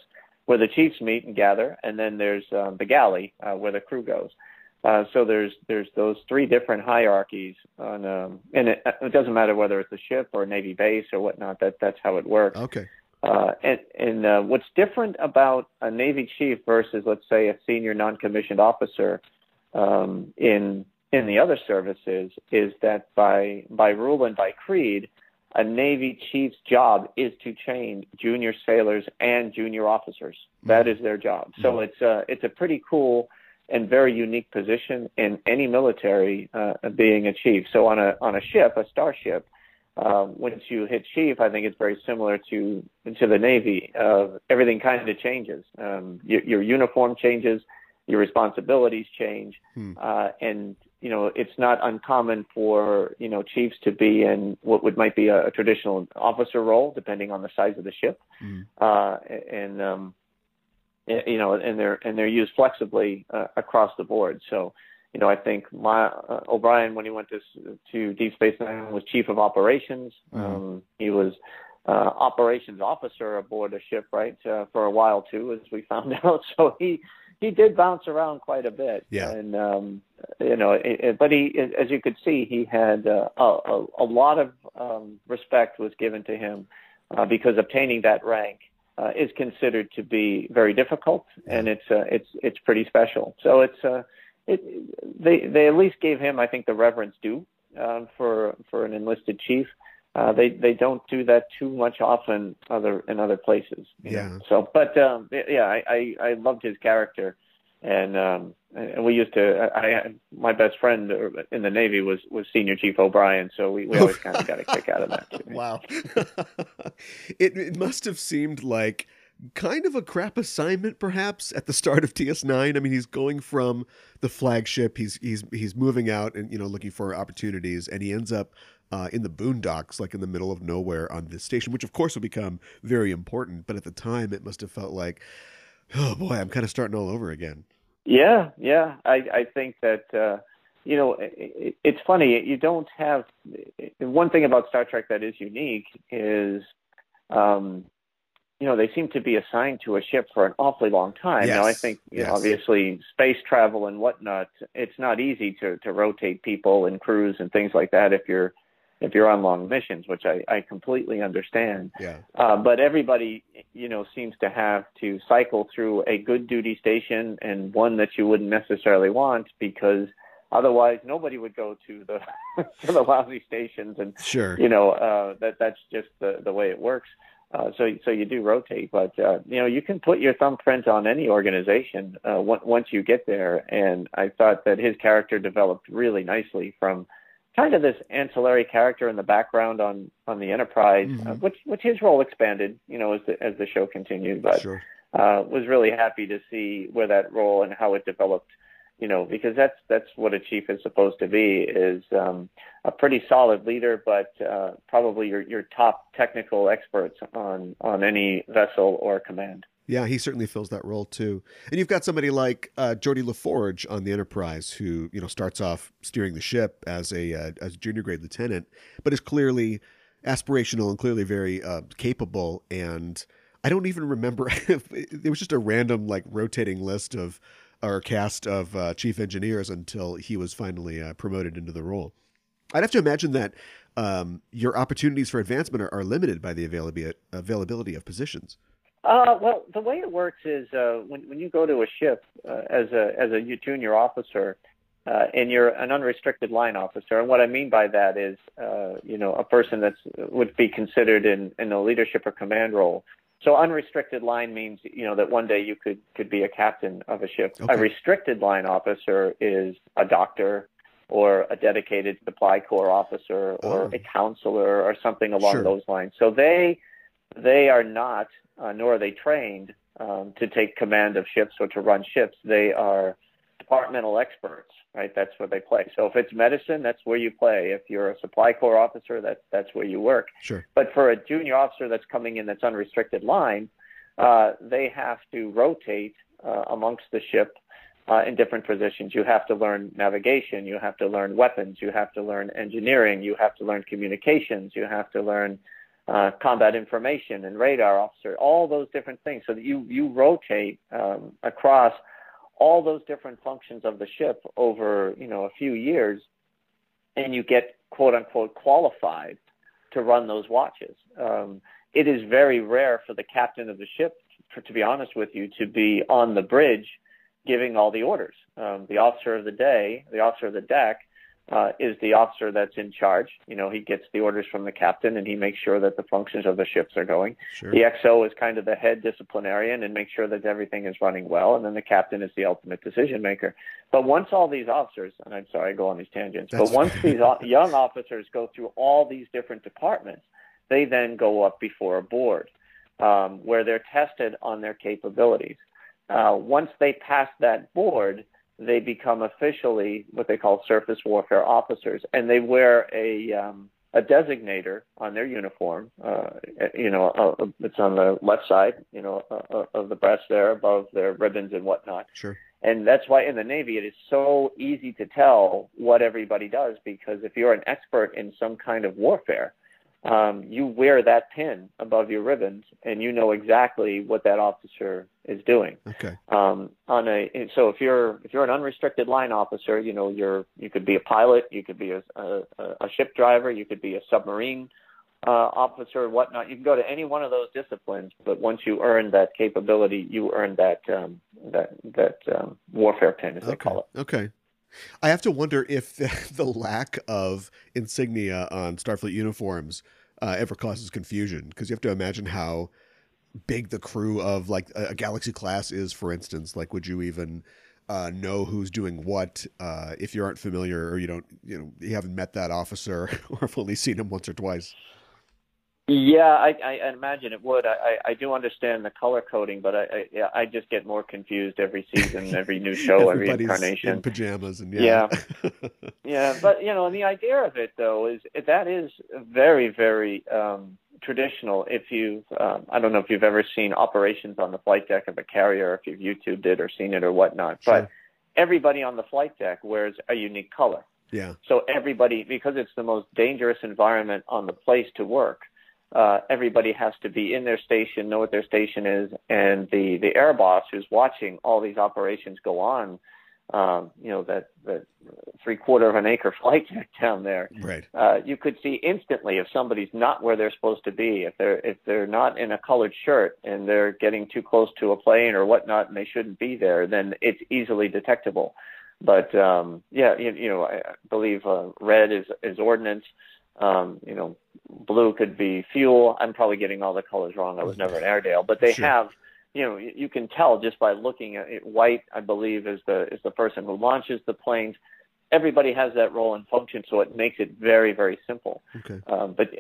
where the chiefs meet and gather, and then there's uh, the galley uh, where the crew goes. Uh, so there's there's those three different hierarchies, on, um, and it, it doesn't matter whether it's a ship or a Navy base or whatnot. That that's how it works. Okay. Uh, and and uh, what's different about a Navy chief versus, let's say, a senior non-commissioned officer um, in in the other services is that by by rule and by creed, a Navy chief's job is to train junior sailors and junior officers. Mm-hmm. That is their job. Mm-hmm. So it's uh, it's a pretty cool and very unique position in any military, uh, being a chief. So on a on a ship, a starship, uh, once you hit chief, I think it's very similar to to the Navy. Uh, everything kind of changes. Um, your, your uniform changes, your responsibilities change, hmm. uh, and you know it's not uncommon for you know chiefs to be in what would might be a, a traditional officer role, depending on the size of the ship, hmm. uh, and. Um, You know, and they're and they're used flexibly uh, across the board. So, you know, I think my, uh, O'Brien, when he went to to Deep Space Nine, was chief of operations. Mm-hmm. Um, he was uh, operations officer aboard a ship, right, uh, for a while too, as we found out. So he he did bounce around quite a bit. Yeah. And um, you know, it, it, but he, as you could see, he had uh, a a lot of um, respect was given to him uh, because obtaining that rank. Uh, is considered to be very difficult, and it's uh, it's it's pretty special. So it's uh, it they they at least gave him, I think, the reverence due uh, for for an enlisted chief. Uh, they they don't do that too much often other in other places. Yeah. Know? So, but um, yeah, I, I I loved his character, and um, and we used to. I, I my best friend in the Navy was was Senior Chief O'Brien, so we, we always kind of got a kick out of that too. Wow. It, it must have seemed like kind of a crap assignment, perhaps, at the start of T S nine. I mean, he's going from the flagship, he's he's he's moving out and you know looking for opportunities, and he ends up uh, in the boondocks, like in the middle of nowhere, on this station, which of course will become very important. But at the time, it must have felt like, oh boy, I'm kind of starting all over again. Yeah, yeah. I, I think that, uh, you know, it, it's funny. You don't have – one thing about Star Trek that is unique is, um, you know, they seem to be assigned to a ship for an awfully long time. Yes. Now, I think, you yes. know, obviously, space travel and whatnot, it's not easy to, to rotate people and crews and things like that if you're – if you're on long missions, which I, I completely understand. Yeah. Uh, but everybody, you know, seems to have to cycle through a good duty station and one that you wouldn't necessarily want, because otherwise nobody would go to the to the lousy stations. And, sure. you know, uh, that that's just the, the way it works. Uh, so, so you do rotate, but, uh, you know, you can put your thumbprint on any organization uh, w- once you get there. And I thought that his character developed really nicely from kind of this ancillary character in the background on, on the Enterprise, mm-hmm. uh, which which his role expanded, you know, as the as the show continued. But sure. uh, was really happy to see where that role and how it developed you know, because that's that's what a chief is supposed to be, is um, a pretty solid leader, but uh, probably your, your top technical experts on, on any vessel or command. Yeah, he certainly fills that role too. And you've got somebody like uh, Geordi LaForge on the Enterprise, who, you know, starts off steering the ship as a uh, as a junior grade lieutenant, but is clearly aspirational and clearly very uh, capable. And I don't even remember if it was just a random like rotating list of or cast of uh, chief engineers until he was finally uh, promoted into the role. I'd have to imagine that um, your opportunities for advancement are, are limited by the availability availability of positions. Uh, well, the way it works is uh, when, when you go to a ship uh, as a as a junior officer uh, and you're an unrestricted line officer, and what I mean by that is, uh, you know, a person that would be considered in, in a leadership or command role. So unrestricted line means, you know, that one day you could, could be a captain of a ship. Okay. A restricted line officer is a doctor or a dedicated supply corps officer or um, a counselor or something along sure. those lines. So they they are not... Uh, nor are they trained um, to take command of ships or to run ships. They are departmental experts, right? That's where they play. So if it's medicine, that's where you play. If you're a supply corps officer, that, that's where you work. Sure. But for a junior officer that's coming in that's unrestricted line, uh, they have to rotate uh, amongst the ship uh, in different positions. You have to learn navigation. You have to learn weapons. You have to learn engineering. You have to learn communications. You have to learn... Uh, combat information and radar officer, all those different things. So that you, you rotate um, across all those different functions of the ship over, you know, a few years, and you get, quote unquote, qualified to run those watches. Um, it is very rare for the captain of the ship, for, to be honest with you, to be on the bridge giving all the orders. Um, the officer of the day, the officer of the deck, Uh, is the officer that's in charge. You know, he gets the orders from the captain and he makes sure that the functions of the ships are going. Sure. The X O is kind of the head disciplinarian and makes sure that everything is running well. And then the captain is the ultimate decision maker. But once all these officers, and I'm sorry, I go on these tangents, that's but once these young officers go through all these different departments, they then go up before a board um, where they're tested on their capabilities. Uh, once they pass that board, they become officially what they call surface warfare officers, and they wear a um, a designator on their uniform. Uh, you know, uh, it's on the left side, you know, uh, of the breast there, above their ribbons and whatnot. Sure. And that's why in the Navy it is so easy to tell what everybody does, because if you're an expert in some kind of warfare, um, you wear that pin above your ribbons, and you know exactly what that officer is doing. Okay. Um, on a so if you're if you're an unrestricted line officer, you know you're you could be a pilot, you could be a a, a ship driver, you could be a submarine uh, officer, or whatnot. You can go to any one of those disciplines, but once you earn that capability, you earn that um, that that um, warfare pin, as okay. they call it. Okay. I have to wonder if the, the lack of insignia on Starfleet uniforms uh, ever causes confusion, because you have to imagine how big the crew of like a, a Galaxy class is, for instance. Like, would you even uh, know who's doing what uh, if you aren't familiar, or you don't, you know, you haven't met that officer or have only seen him once or twice? Yeah, I, I imagine it would. I, I do understand the color coding, but I, I, yeah, I just get more confused every season, every new show, every incarnation. In pajamas and yeah, yeah. yeah. But you know, and the idea of it though is that is very, very um, traditional. If you, um, I don't know if you've ever seen operations on the flight deck of a carrier, if you've YouTubed it or seen it or whatnot. Sure. But everybody on the flight deck wears a unique color. Yeah. So everybody, because it's the most dangerous environment on the place to work. Uh, everybody has to be in their station, know what their station is, and the, the air boss who's watching all these operations go on, um, you know, that, that three-quarter of an acre flight deck down there. Right. Uh, you could see instantly if somebody's not where they're supposed to be, if they're, if they're not in a colored shirt and they're getting too close to a plane or whatnot and they shouldn't be there, then it's easily detectable. But, um, yeah, you, you know, I believe uh, red is, is ordnance. Um, you know, blue could be fuel. I'm probably getting all the colors wrong. I was never an Airedale, but they sure. have, you know, you can tell just by looking at it. White, I believe, is the is the person who launches the planes. everybody has that role and function, so it makes it very, very simple. Okay. Um, but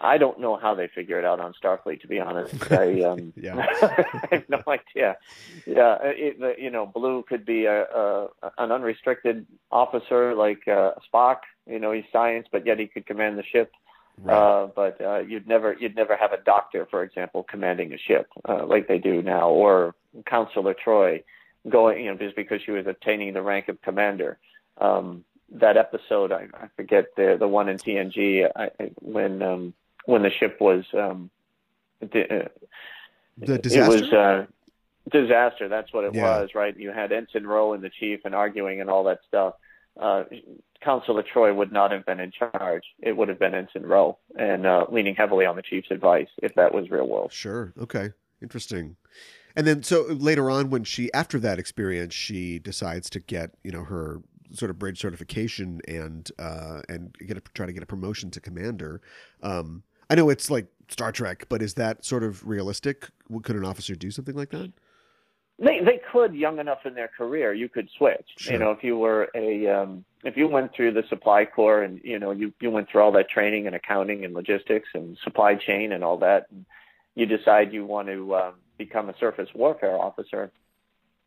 I don't know how they figure it out on Starfleet, to be honest. I, um, yeah. I have no idea. Yeah, it, you know, Blue could be a, a an unrestricted officer like uh, Spock. You know, he's science, but yet he could command the ship. Right. Uh, but uh, you'd never you'd never have a doctor, for example, commanding a ship uh, like they do now, or Counselor Troy going, you know, just because she was attaining the rank of commander. Um, that episode, I, I forget the the one in T N G I, I, when um, when the ship was um, di- the disaster. It was, uh, disaster. That's what it yeah. was, right? You had Ensign Rowe and the chief and arguing and all that stuff. Uh, Counselor Troy would not have been in charge. It would have been Ensign Rowe, and uh, leaning heavily on the chief's advice if that was real world. Sure. Okay. Interesting. And then, so later on, when she, after that experience, she decides to get, you know, her sort of bridge certification and uh, and get a, try to get a promotion to commander. Um, I know it's like Star Trek, but is that sort of realistic? Could an officer do something like that? They they could, young enough in their career, you could switch. Sure. You know, if you were a um, if you went through the Supply Corps and you know you, you went through all that training and accounting and logistics and supply chain and all that, and you decide you want to um, become a surface warfare officer,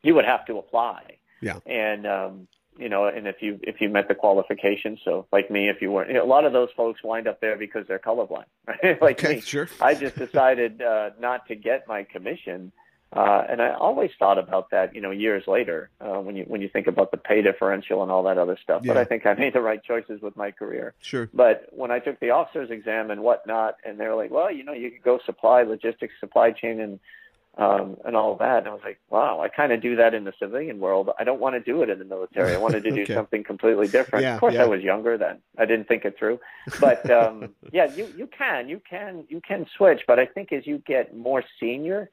you would have to apply. Yeah. And um, you know, and if you if you met the qualifications, so like me, if you weren't, you know, a lot of those folks wind up there because they're colorblind. Right? Like okay, me, sure. I just decided uh, not to get my commission. Uh, and I always thought about that, you know, years later uh, when you when you think about the pay differential and all that other stuff. Yeah. But I think I made the right choices with my career. Sure. But when I took the officer's exam and whatnot, and they were like, well, you know, you could go supply, logistics, supply chain, and um, and all that. And I was like, wow, I kind of do that in the civilian world. I don't want to do it in the military. I wanted to okay. do something completely different. Yeah, of course, yeah. I was younger then. I didn't think it through. But um, yeah, you you can you can you can switch. But I think as you get more senior.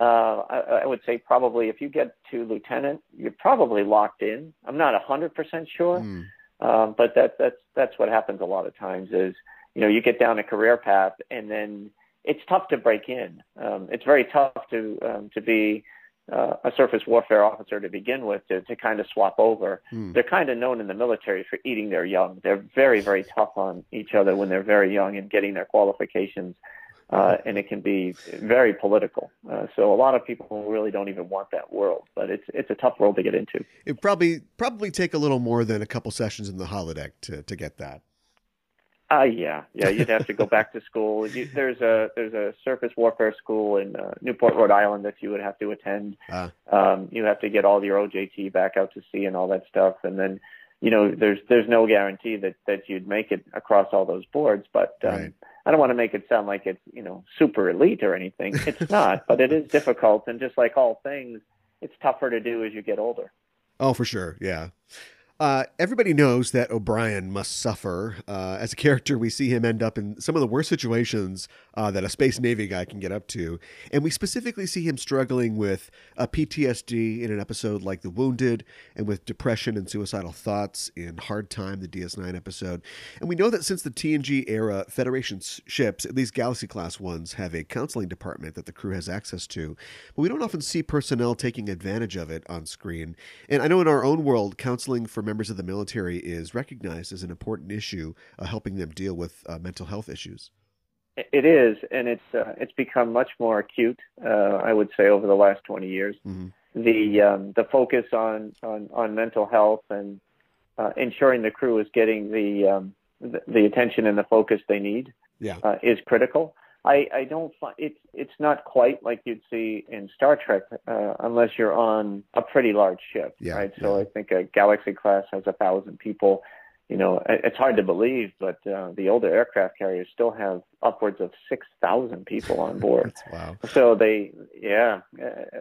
Uh, I, I would say probably if you get to lieutenant, you're probably locked in. I'm not one hundred percent sure, mm. um, but that, that's that's what happens a lot of times is, you know, you get down a career path and then it's tough to break in. Um, it's very tough to um, to be uh, a surface warfare officer to begin with, to, to kind of swap over. Mm. They're kind of known in the military for eating their young. They're very, very tough on each other when they're very young and getting their qualifications. Uh, and it can be very political. Uh, so a lot of people really don't even want that world, but it's it's a tough world to get into. It probably probably take a little more than a couple sessions in the holodeck to, to get that. Uh, yeah, yeah, you'd have to go back to school. You, there's a there's a surface warfare school in uh, Newport, Rhode Island that you would have to attend. Uh, um, you have to get all your O J T back out to sea and all that stuff, and then you know there's there's no guarantee that, that you'd make it across all those boards, but. Um, right. I don't want to make it sound like it's, you know, super elite or anything. It's not, but it is difficult. And just like all things, it's tougher to do as you get older. Oh, for sure. Yeah. Uh, everybody knows that O'Brien must suffer. Uh, as a character, we see him end up in some of the worst situations uh, that a Space Navy guy can get up to. And we specifically see him struggling with a P T S D in an episode like The Wounded, and with depression and suicidal thoughts in Hard Time, the D S nine episode. And we know that since the T N G era, Federation ships, at least Galaxy-class ones, have a counseling department that the crew has access to. But we don't often see personnel taking advantage of it on screen. And I know in our own world, counseling for members of the military is recognized as an important issue, uh, helping them deal with uh, mental health issues. It is, and it's uh, it's become much more acute. Uh, I would say over the last twenty years, mm-hmm. the um, the focus on, on, on mental health and uh, ensuring the crew is getting the, um, the the attention and the focus they need yeah. uh, is critical. I, I don't find it's it's not quite like you'd see in Star Trek uh, unless you're on a pretty large ship, yeah, right? So yeah. I think a Galaxy class has a thousand people. You know, it's hard to believe, but uh, the older aircraft carriers still have upwards of six thousand people on board. Wow! So they, yeah,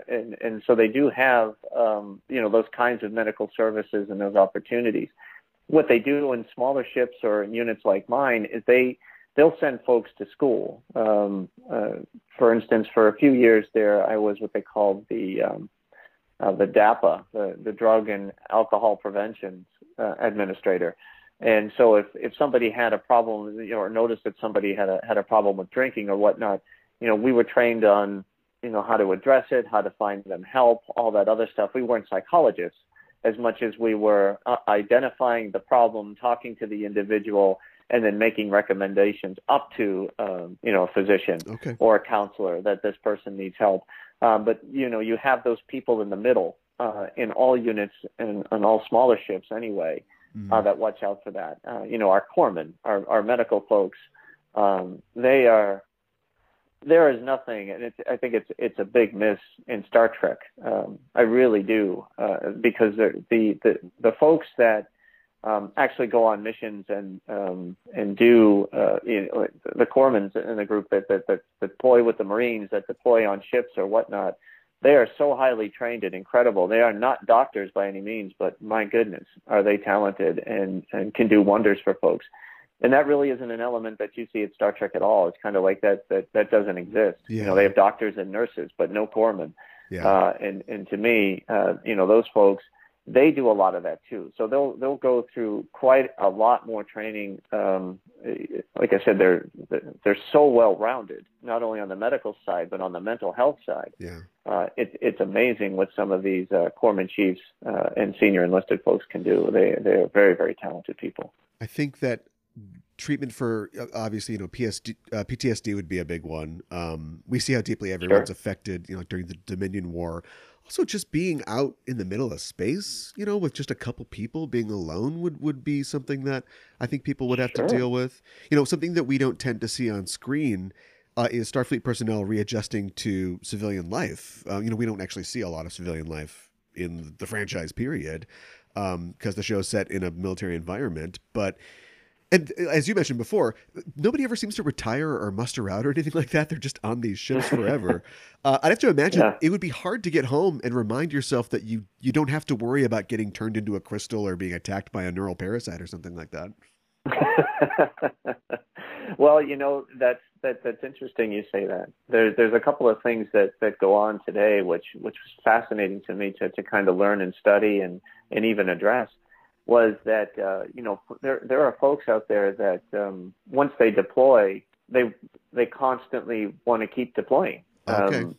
and and so they do have um, you know those kinds of medical services and those opportunities. What they do in smaller ships or in units like mine is they. They'll send folks to school. Um, uh, for instance, for a few years there, I was what they called the um, uh, the DAPA, the, the Drug and Alcohol Prevention uh, Administrator. And so, if, if somebody had a problem, you know, or noticed that somebody had a had a problem with drinking or whatnot, you know, we were trained on you know how to address it, how to find them help, all that other stuff. We weren't psychologists. as much as we were identifying the problem, talking to the individual, and then making recommendations up to, um, you know, a physician okay. or a counselor that this person needs help. Uh, but, you know, you have those people in the middle uh, in all units and on all smaller ships anyway mm-hmm. uh, that watch out for that. Uh, you know, our corpsmen, our, our medical folks, um, they are, there is nothing, and it's, I think it's it's a big miss in Star Trek. Um, I really do, uh, because the, the the folks that um, actually go on missions and um, and do uh, you know, the corpsmen in the group that, that that deploy with the Marines, that deploy on ships or whatnot, they are so highly trained and incredible. They are not doctors by any means, but my goodness, are they talented and and can do wonders for folks. And that really isn't an element that you see at Star Trek at all. It's kind of like that that, that doesn't exist. Yeah. You know, they have doctors and nurses, but no corpsmen. Yeah. Uh, and and to me, uh, you know, those folks, they do a lot of that too. So they'll they'll go through quite a lot more training. Um, like I said, they're they're so well rounded, not only on the medical side but on the mental health side. Yeah. Uh, it, it's amazing what some of these uh, corpsmen chiefs uh, and senior enlisted folks can do. They they are very very talented people. I think that. Treatment for obviously, you know, P S D, uh, P T S D would be a big one. Um, we see how deeply everyone's sure. affected, you know, during the Dominion War. Also, just being out in the middle of space, you know, with just a couple people, being alone would, would be something that I think people would have sure. to deal with. You know, something that we don't tend to see on screen uh, is Starfleet personnel readjusting to civilian life. Uh, you know, we don't actually see a lot of civilian life in the franchise period because um, the show's set in a military environment, but. And as you mentioned before, nobody ever seems to retire or muster out or anything like that. They're just on these ships forever. uh, I'd have to imagine yeah. it would be hard to get home and remind yourself that you, you don't have to worry about getting turned into a crystal or being attacked by a neural parasite or something like that. Well, you know, that's, that, that's interesting you say that. There, there's a couple of things that, that go on today, which, which was fascinating to me to, to kind of learn and study and, and even address. Was that, uh, you know, there there are folks out there that um, once they deploy, they they constantly want to keep deploying. Okay. Um,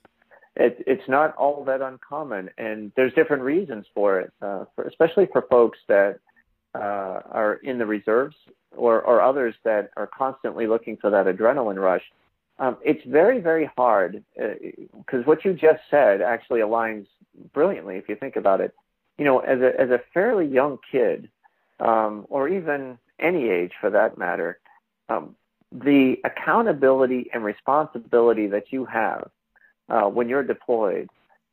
it, it's not all that uncommon, and there's different reasons for it, uh, for, especially for folks that uh, are in the reserves or, or others that are constantly looking for that adrenaline rush. Um, it's very, very hard because uh, what you just said actually aligns brilliantly if you think about it. You know, as a as a fairly young kid, um, or even any age for that matter, um, the accountability and responsibility that you have uh, when you're deployed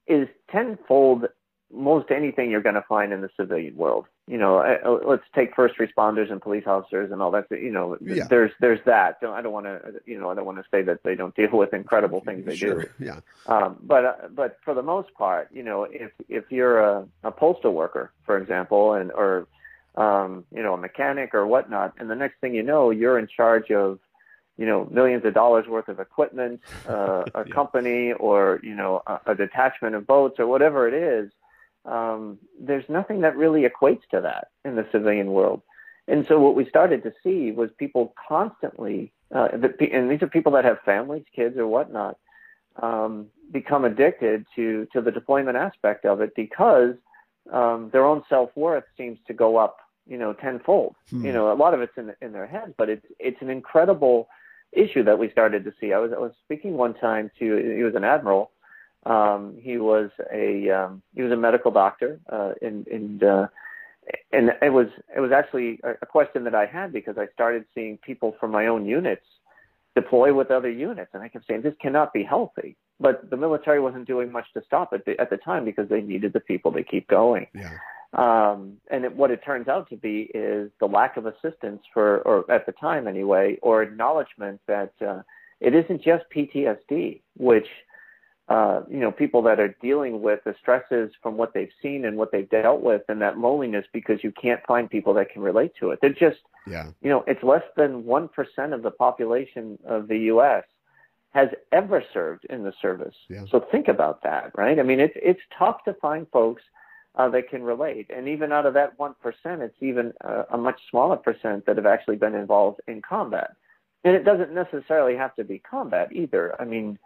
is tenfold most anything you're going to find in the civilian world. You know, I, let's take first responders and police officers and all that. You know, yeah. there's there's that. I don't want to, you know, I don't want to say that they don't deal with incredible things they sure. do. Yeah. Um, but uh, but for the most part, you know, if if you're a, a postal worker, for example, and or um, you know, a mechanic or whatnot, and the next thing you know, you're in charge of, you know, millions of dollars worth of equipment, uh, a yeah. company, or you know, a, a detachment of boats or whatever it is. Um, there's nothing that really equates to that in the civilian world. And so what we started to see was people constantly, uh, and these are people that have families, kids or whatnot, um, become addicted to, to the deployment aspect of it because um, their own self-worth seems to go up, you know, tenfold. Hmm. You know, a lot of it's in, in their heads, but it's, it's an incredible issue that we started to see. I was, I was speaking one time to, he was an admiral. Um, he was a um, he was a medical doctor, uh, and and uh, and it was it was actually a question that I had because I started seeing people from my own units deploy with other units, and I kept saying this cannot be healthy. But the military wasn't doing much to stop it at the time because they needed the people to keep going. Yeah. Um, and it, what it turns out to be is the lack of assistance for, or at the time anyway, or acknowledgement that uh, it isn't just P T S D, which Uh, you know, people that are dealing with the stresses from what they've seen and what they've dealt with and that loneliness because you can't find people that can relate to it. They're just, yeah. you know, it's less than one percent of the population of the U S has ever served in the service. Yeah. So think about that, right? I mean, it's, it's tough to find folks uh, that can relate. And even out of that one percent, it's even a, a much smaller percent that have actually been involved in combat. And it doesn't necessarily have to be combat either. I mean,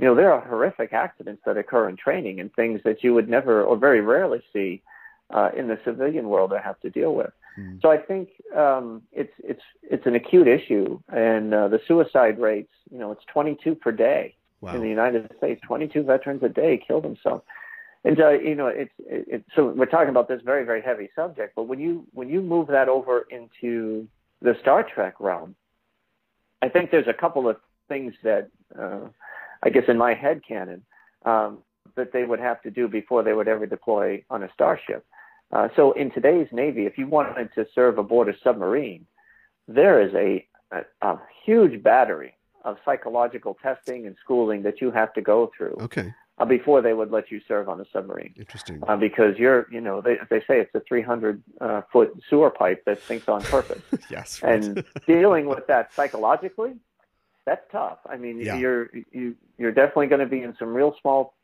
you know, there are horrific accidents that occur in training and things that you would never or very rarely see uh, in the civilian world I have to deal with. Mm. So I think um, it's it's it's an acute issue, and uh, the suicide rates, you know, it's twenty-two per day. Wow. In the United States, twenty-two veterans a day kill themselves. And, uh, you know, it's, it's, so we're talking about this very, very heavy subject, but when you, when you move that over into the Star Trek realm, I think there's a couple of things that, uh, I guess in my head canon, um, that they would have to do before they would ever deploy on a starship. Uh, so in today's Navy, if you wanted to serve aboard a submarine, there is a, a, a huge battery of psychological testing and schooling that you have to go through. Okay. Before they would let you serve on a submarine. Interesting. Uh, because you're, you know, they they say it's a three hundred uh, foot sewer pipe that sinks on purpose. Yes. Right. And dealing with that psychologically, that's tough. I mean, yeah. you're you you're definitely going to be in some real small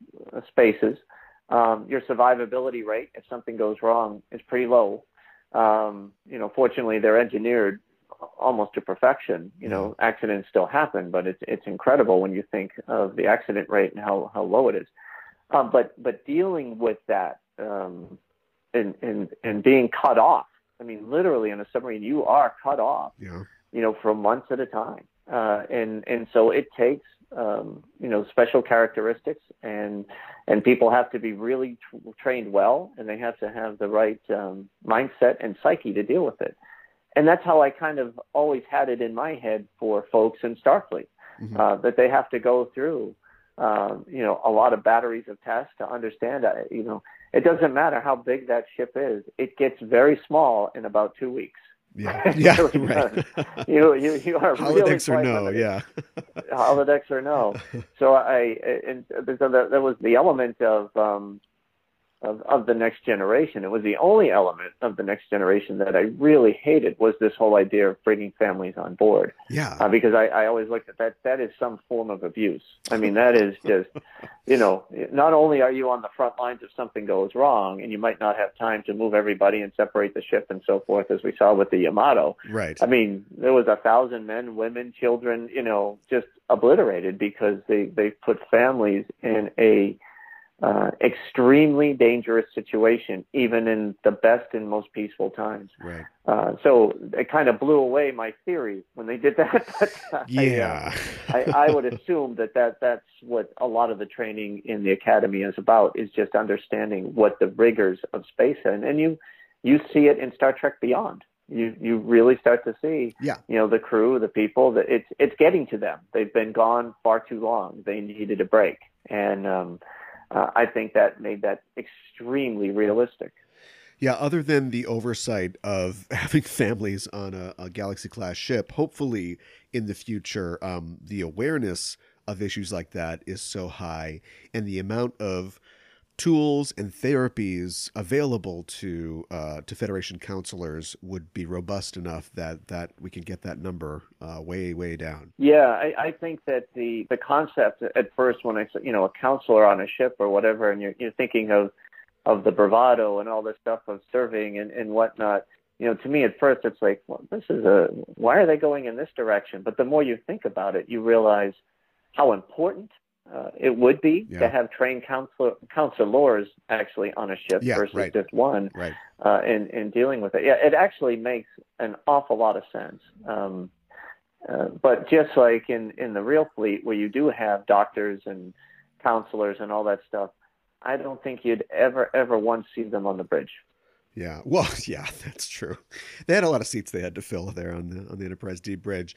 spaces. Um, your survivability rate, if something goes wrong, is pretty low. Um, you know, fortunately, they're engineered almost to perfection. You know, yeah. accidents still happen, but it's it's incredible when you think of the accident rate and how, how low it is. Um, but but dealing with that um, and and and being cut off. I mean, literally in a submarine, you are cut off. Yeah. You know, for months at a time, uh, and and so it takes um, you know special characteristics, and and people have to be really t- trained well, and they have to have the right um, mindset and psyche to deal with it. And that's how I kind of always had it in my head for folks in Starfleet, mm-hmm. uh, that they have to go through, um, you know, a lot of batteries of tests to understand, uh, you know, it doesn't matter how big that ship is. It gets very small in about two weeks. Yeah, yeah, right. you, you, you are Holodex really or no, limited. Yeah. Holodex or no. So I, and so that was the element of, um, Of, of the next generation. It was the only element of the next generation that I really hated, was this whole idea of bringing families on board. Yeah. Uh, because I, I always looked at that, that is some form of abuse. I mean, that is just, you know, not only are you on the front lines if something goes wrong and you might not have time to move everybody and separate the ship and so forth, as we saw with the Yamato. Right. I mean, there was a thousand men, women, children, you know, just obliterated because they, they put families in a, Uh, extremely dangerous situation, even in the best and most peaceful times. Right. Uh, so it kind of blew away my theory when they did that. But yeah. I, I would assume that, that that's what a lot of the training in the academy is about, is just understanding what the rigors of space are. And, and you you see it in Star Trek Beyond. You you really start to see, yeah. you know, the crew, the people, that it's it's getting to them. They've been gone far too long. They needed a break. And um Uh, I think that made that extremely realistic. Yeah, other than the oversight of having families on a, a Galaxy-class ship, hopefully in the future, um, the awareness of issues like that is so high, and the amount of tools and therapies available to uh, to Federation counselors would be robust enough that, that we can get that number uh, way, way down. Yeah, I, I think that the, the concept at first, when I said, you know, a counselor on a ship or whatever, and you're, you're thinking of, of the bravado and all this stuff of serving and, and whatnot, you know, to me at first it's like, well, this is a, why are they going in this direction? But the more you think about it, you realize how important Uh, it would be yeah. to have trained counselor, counselors actually on a ship yeah, versus right. just one right. uh, in, in dealing with it. Yeah, it actually makes an awful lot of sense. Um, uh, but just like in, in the real fleet, where you do have doctors and counselors and all that stuff, I don't think you'd ever, ever once see them on the bridge. Yeah. Well, yeah, that's true. They had a lot of seats they had to fill there on the, on the Enterprise D bridge.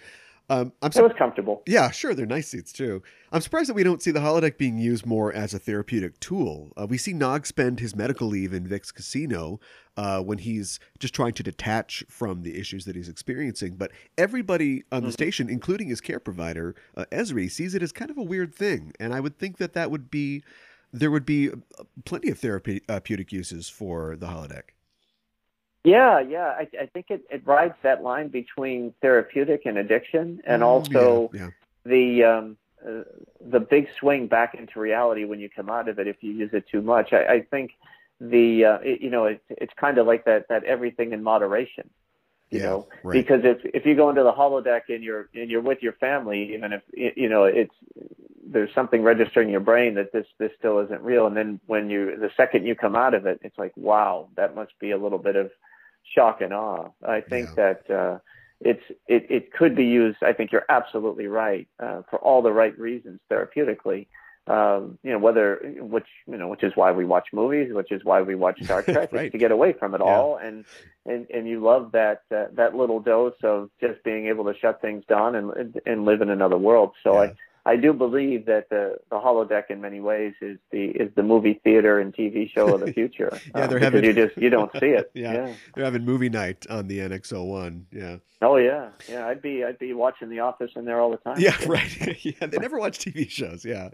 Um, I'm su- it was comfortable. Yeah, sure. They're nice seats, too. I'm surprised that we don't see the holodeck being used more as a therapeutic tool. Uh, we see Nog spend his medical leave in Vic's casino uh, when he's just trying to detach from the issues that he's experiencing. But everybody on the mm-hmm. station, including his care provider, uh, Ezri, sees it as kind of a weird thing. And I would think that, that would be there would be plenty of therapeutic uses for the holodeck. Yeah, yeah. I, I think it, it rides that line between therapeutic and addiction, and also yeah, yeah. the um, uh, the big swing back into reality when you come out of it if you use it too much. I, I think the uh, it, you know it, it's kind of like that that everything in moderation. You yeah, know, right. because if if you go into the holodeck and you're and you're with your family, even if you know it's there's something registering in your brain that this, this still isn't real. And then when you, the second you come out of it, it's like, wow, that must be a little bit of shock and awe. I think yeah. that, uh, it's, it, it could be used. I think you're absolutely right, uh, for all the right reasons therapeutically. Um, you know, whether, which, you know, which is why we watch movies, which is why we watch Star Trek, right. is to get away from it yeah. all. And, and, and you love that, uh, that little dose of just being able to shut things down and, and live in another world. So yeah. I, I do believe that the, the holodeck in many ways is the is the movie theater and T V show of the future. yeah, they're uh, having you just you don't see it. yeah. yeah, they're having movie night on the N X oh one. Yeah. Oh yeah, yeah. I'd be I'd be watching The Office in there all the time. Yeah, yeah. right. yeah, they never watch T V shows. Yeah.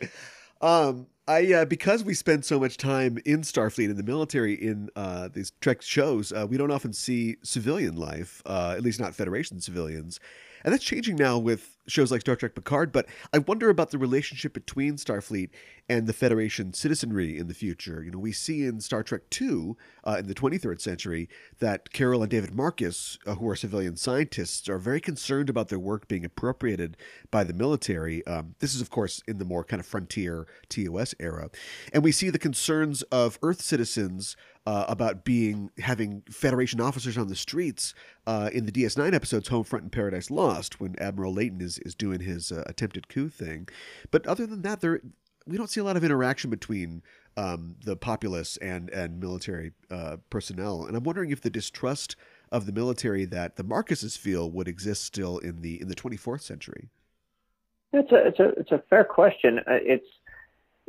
Um, I uh, because we spend so much time in Starfleet in the military in uh, these Trek shows, uh, we don't often see civilian life, uh, at least not Federation civilians. And that's changing now with shows like Star Trek Picard, but I wonder about the relationship between Starfleet and the Federation citizenry in the future. You know, we see in Star Trek two, uh, in the twenty-third century, that Carol and David Marcus, uh, who are civilian scientists, are very concerned about their work being appropriated by the military. Um, this is, of course, in the more kind of frontier T O S era. And we see the concerns of Earth citizens Uh, about being having Federation officers on the streets uh, in the D S nine episodes Homefront and Paradise Lost, when Admiral Leighton is, is doing his uh, attempted coup thing. But other than that, there we don't see a lot of interaction between um, the populace and, and military uh, personnel. And I'm wondering if the distrust of the military that the Marcuses feel would exist still in the in the twenty-fourth century. It's a, it's a, it's a fair question. It's,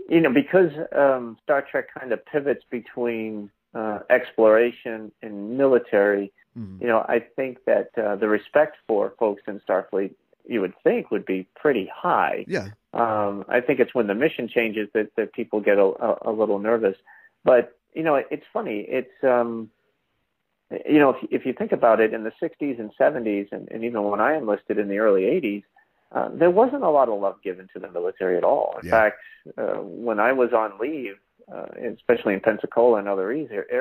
you know, because um, Star Trek kind of pivots between Uh, exploration and military, mm-hmm. you know, I think that uh, the respect for folks in Starfleet, you would think, would be pretty high. Yeah. Um, I think it's when the mission changes that, that people get a, a little nervous. But, you know, it, it's funny. It's, um, you know, if, if you think about it, in the sixties and seventies, and, and even when I enlisted in the early eighties, uh, there wasn't a lot of love given to the military at all. In yeah. fact, uh, when I was on leave, Uh, especially in Pensacola and other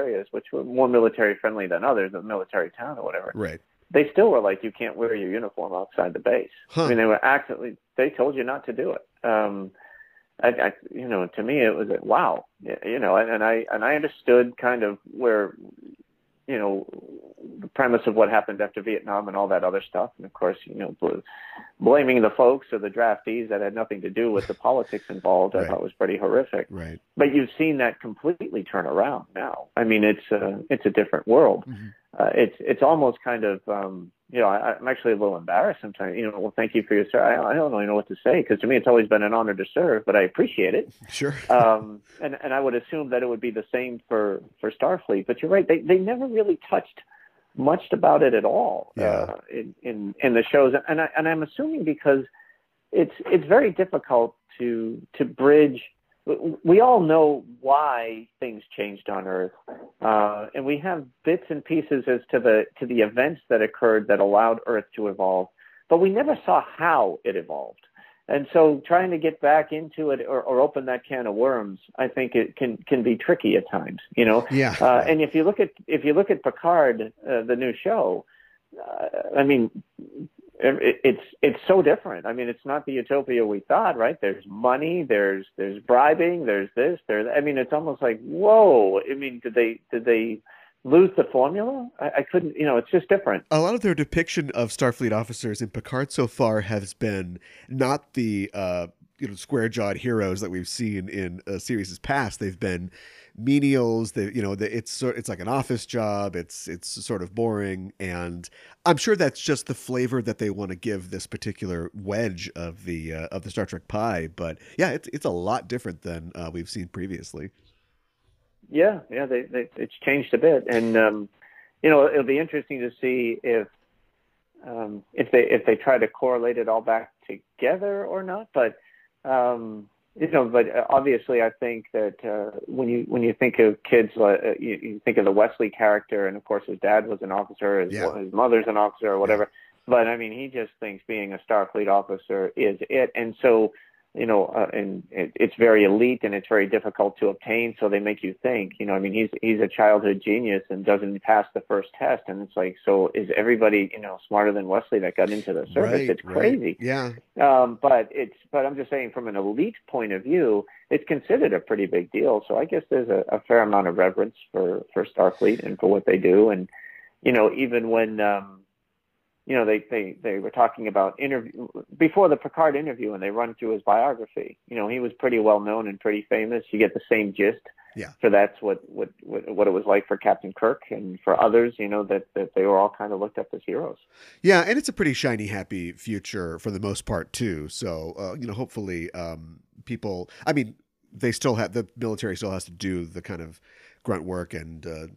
areas, which were more military friendly than others, a military town or whatever. Right. They still were like, you can't wear your uniform outside the base. Huh. I mean, they were actively, they told you not to do it. Um, I, I, you know, to me, it was like, wow, you know, and, and I, and I understood kind of where, you know, the premise of what happened after Vietnam and all that other stuff. And of course, you know, bl- blaming the folks or the draftees that had nothing to do with the politics involved, right. I thought was pretty horrific. Right. But you've seen that completely turn around now. I mean, it's a, it's a different world. Mm-hmm. Uh, it's, it's almost kind of, um, you know, I, I'm actually a little embarrassed sometimes, you know, well, thank you for your, sir. I, I don't really know what to say, because to me, it's always been an honor to serve, but I appreciate it. Sure. um, and, and I would assume that it would be the same for, for Starfleet, but you're right. They, they never really touched much about it at all yeah. uh, in, in, in the shows. And I, and I'm assuming because it's, it's very difficult to, to bridge. We all know why things changed on Earth, uh, and we have bits and pieces as to the to the events that occurred that allowed Earth to evolve, but we never saw how it evolved. And so trying to get back into it or, or open that can of worms, I think it can can be tricky at times, you know? Yeah. Uh, and if you look at if you look at Picard, uh, the new show, uh, I mean, it's it's so different. I mean, it's not the utopia we thought, right? There's money, there's there's bribing, there's this, there's. I mean, it's almost like, whoa. I mean, did they did they lose the formula? I, I couldn't. You know, it's just different. A lot of their depiction of Starfleet officers in Picard so far has been not the uh, you know square-jawed heroes that we've seen in uh, series past. They've been menials, that, you know, the, it's it's like an office job. It's it's sort of boring, and I'm sure that's just the flavor that they want to give this particular wedge of the uh, of the Star Trek pie. But yeah, it's it's a lot different than uh, we've seen previously. Yeah, yeah, they, they, it's changed a bit, and um, you know, it'll be interesting to see if um, if they if they try to correlate it all back together or not, but. Um, You know, but obviously, I think that uh, when you when you think of kids, uh, you, you think of the Wesley character, and of course, his dad was an officer, his, yeah. his mother's an officer, or whatever. Yeah. But I mean, he just thinks being a Starfleet officer is it, and so you know, uh, and it, it's very elite and it's very difficult to obtain. So they make you think, you know, I mean, he's he's a childhood genius and doesn't pass the first test. And it's like, so is everybody, you know, smarter than Wesley that got into the service? Right, it's crazy. Right. Yeah. Um, but it's, but I'm just saying from an elite point of view, it's considered a pretty big deal. So I guess there's a, a fair amount of reverence for, for Starfleet and for what they do. And, you know, even when, um, you know, they, they, they were talking about interview before the Picard interview and they run through his biography. You know, he was pretty well known and pretty famous. You get the same gist. Yeah. So that's what, what, what it was like for Captain Kirk and for others, you know, that, that they were all kind of looked up as heroes. Yeah. And it's a pretty shiny, happy future for the most part too. So, uh, you know, hopefully um, people, I mean, they still have, the military still has to do the kind of grunt work and, uh,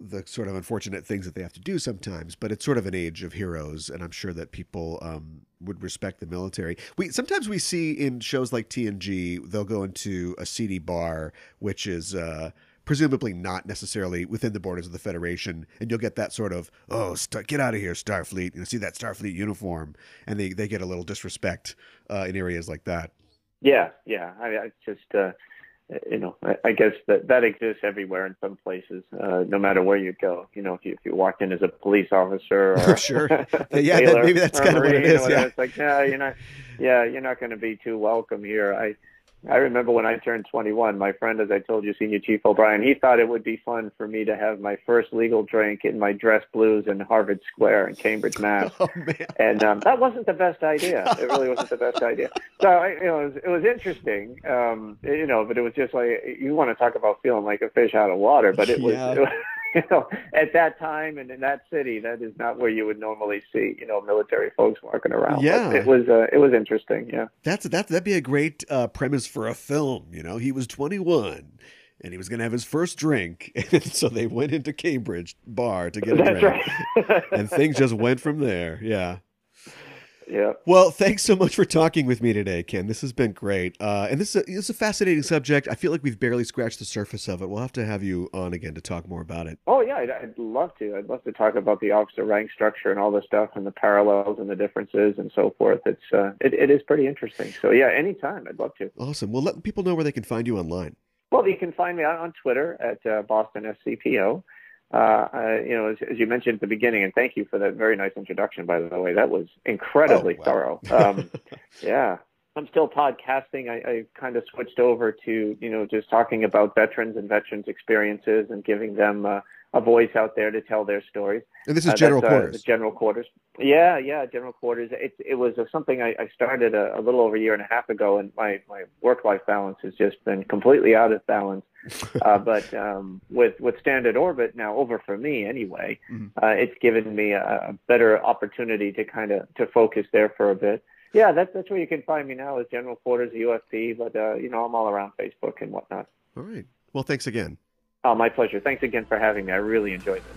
the sort of unfortunate things that they have to do sometimes, but it's sort of an age of heroes. And I'm sure that people um, would respect the military. We sometimes we see in shows like T N G, they'll go into a seedy bar, which is uh, presumably not necessarily within the borders of the Federation. And you'll get that sort of, oh, st- get out of here, Starfleet. You see that Starfleet uniform. And they, they get a little disrespect uh, in areas like that. Yeah. Yeah. I, I just, uh, you know, I guess that that exists everywhere in some places, uh, no matter where you go. You know, if you, if you walked in as a police officer or sure. Yeah, sailor, that, maybe that's kind of what it is. Yeah. It's like, no, you're not, yeah, you're not going to be too welcome here. I I remember when I turned twenty-one, my friend, as I told you, Senior Chief O'Brien, he thought it would be fun for me to have my first legal drink in my dress blues in Harvard Square in Cambridge, Mass. Oh, man. And um, that wasn't the best idea. It really wasn't the best idea. So, I, you know, it was, it was interesting, um, you know, but it was just like, you want to talk about feeling like a fish out of water, but it was, yeah. it was you know, at that time and in that city, that is not where you would normally see, you know, military folks walking around. Yeah. But it was, uh, it was interesting. Yeah. That's, that, that'd be a great uh, premise for a film. You know, he was twenty-one and he was going to have his first drink. And so they went into Cambridge bar to get a drink. Right. And things just went from there. Yeah. Yeah. Well, thanks so much for talking with me today, Ken. This has been great. Uh, and this is, a, this is a fascinating subject. I feel like we've barely scratched the surface of it. We'll have to have you on again to talk more about it. Oh, yeah. I'd, I'd love to. I'd love to talk about the officer rank structure and all the stuff and the parallels and the differences and so forth. It's uh, it, it is pretty interesting. So, yeah, anytime. I'd love to. Awesome. Well, let people know where they can find you online. Well, you can find me on Twitter at uh, Boston S C P O. Uh, I, you know, as, as you mentioned at the beginning, and thank you for that very nice introduction, by the way, that was incredibly oh, wow. thorough. Um, yeah, I'm still podcasting. I, I kind of switched over to, you know, just talking about veterans and veterans' experiences and giving them uh, a voice out there to tell their stories. And this is uh, General Quarters. Uh, General Quarters. Yeah, yeah, General Quarters. It, it was uh, something I, I started a, a little over a year and a half ago, and my, my work-life balance has just been completely out of balance. uh, but um, with, with Standard Orbit now over for me anyway, mm-hmm. uh, it's given me a, a better opportunity to kind of to focus there for a bit. Yeah, that's, that's where you can find me now is General Quarters, U F P, but, uh, you know, I'm all around Facebook and whatnot. All right. Well, thanks again. Oh, my pleasure. Thanks again for having me. I really enjoyed it.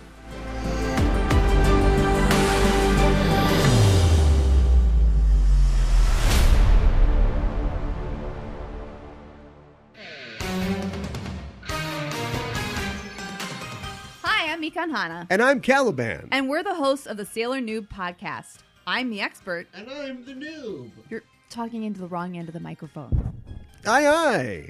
Mikan Hana. And I'm Caliban. And we're the hosts of the Sailor Noob Podcast. I'm the expert. And I'm the noob. You're talking into the wrong end of the microphone. Aye,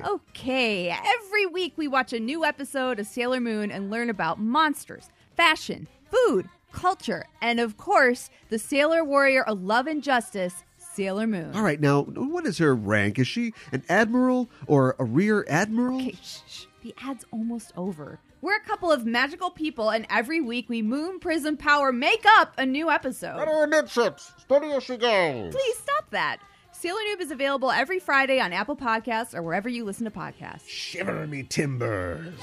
aye. Okay. Every week we watch a new episode of Sailor Moon and learn about monsters, fashion, food, culture, and of course, the Sailor Warrior of Love and Justice, Sailor Moon. All right, now, what is her rank? Is she an admiral or a rear admiral? Okay, shh, shh. The ad's almost over. We're a couple of magical people, and every week we moon, prism, power, make up a new episode. Right over midships. Studio shiggles. Please stop that. Sailor Noob is available every Friday on Apple Podcasts or wherever you listen to podcasts. Shiver me timbers.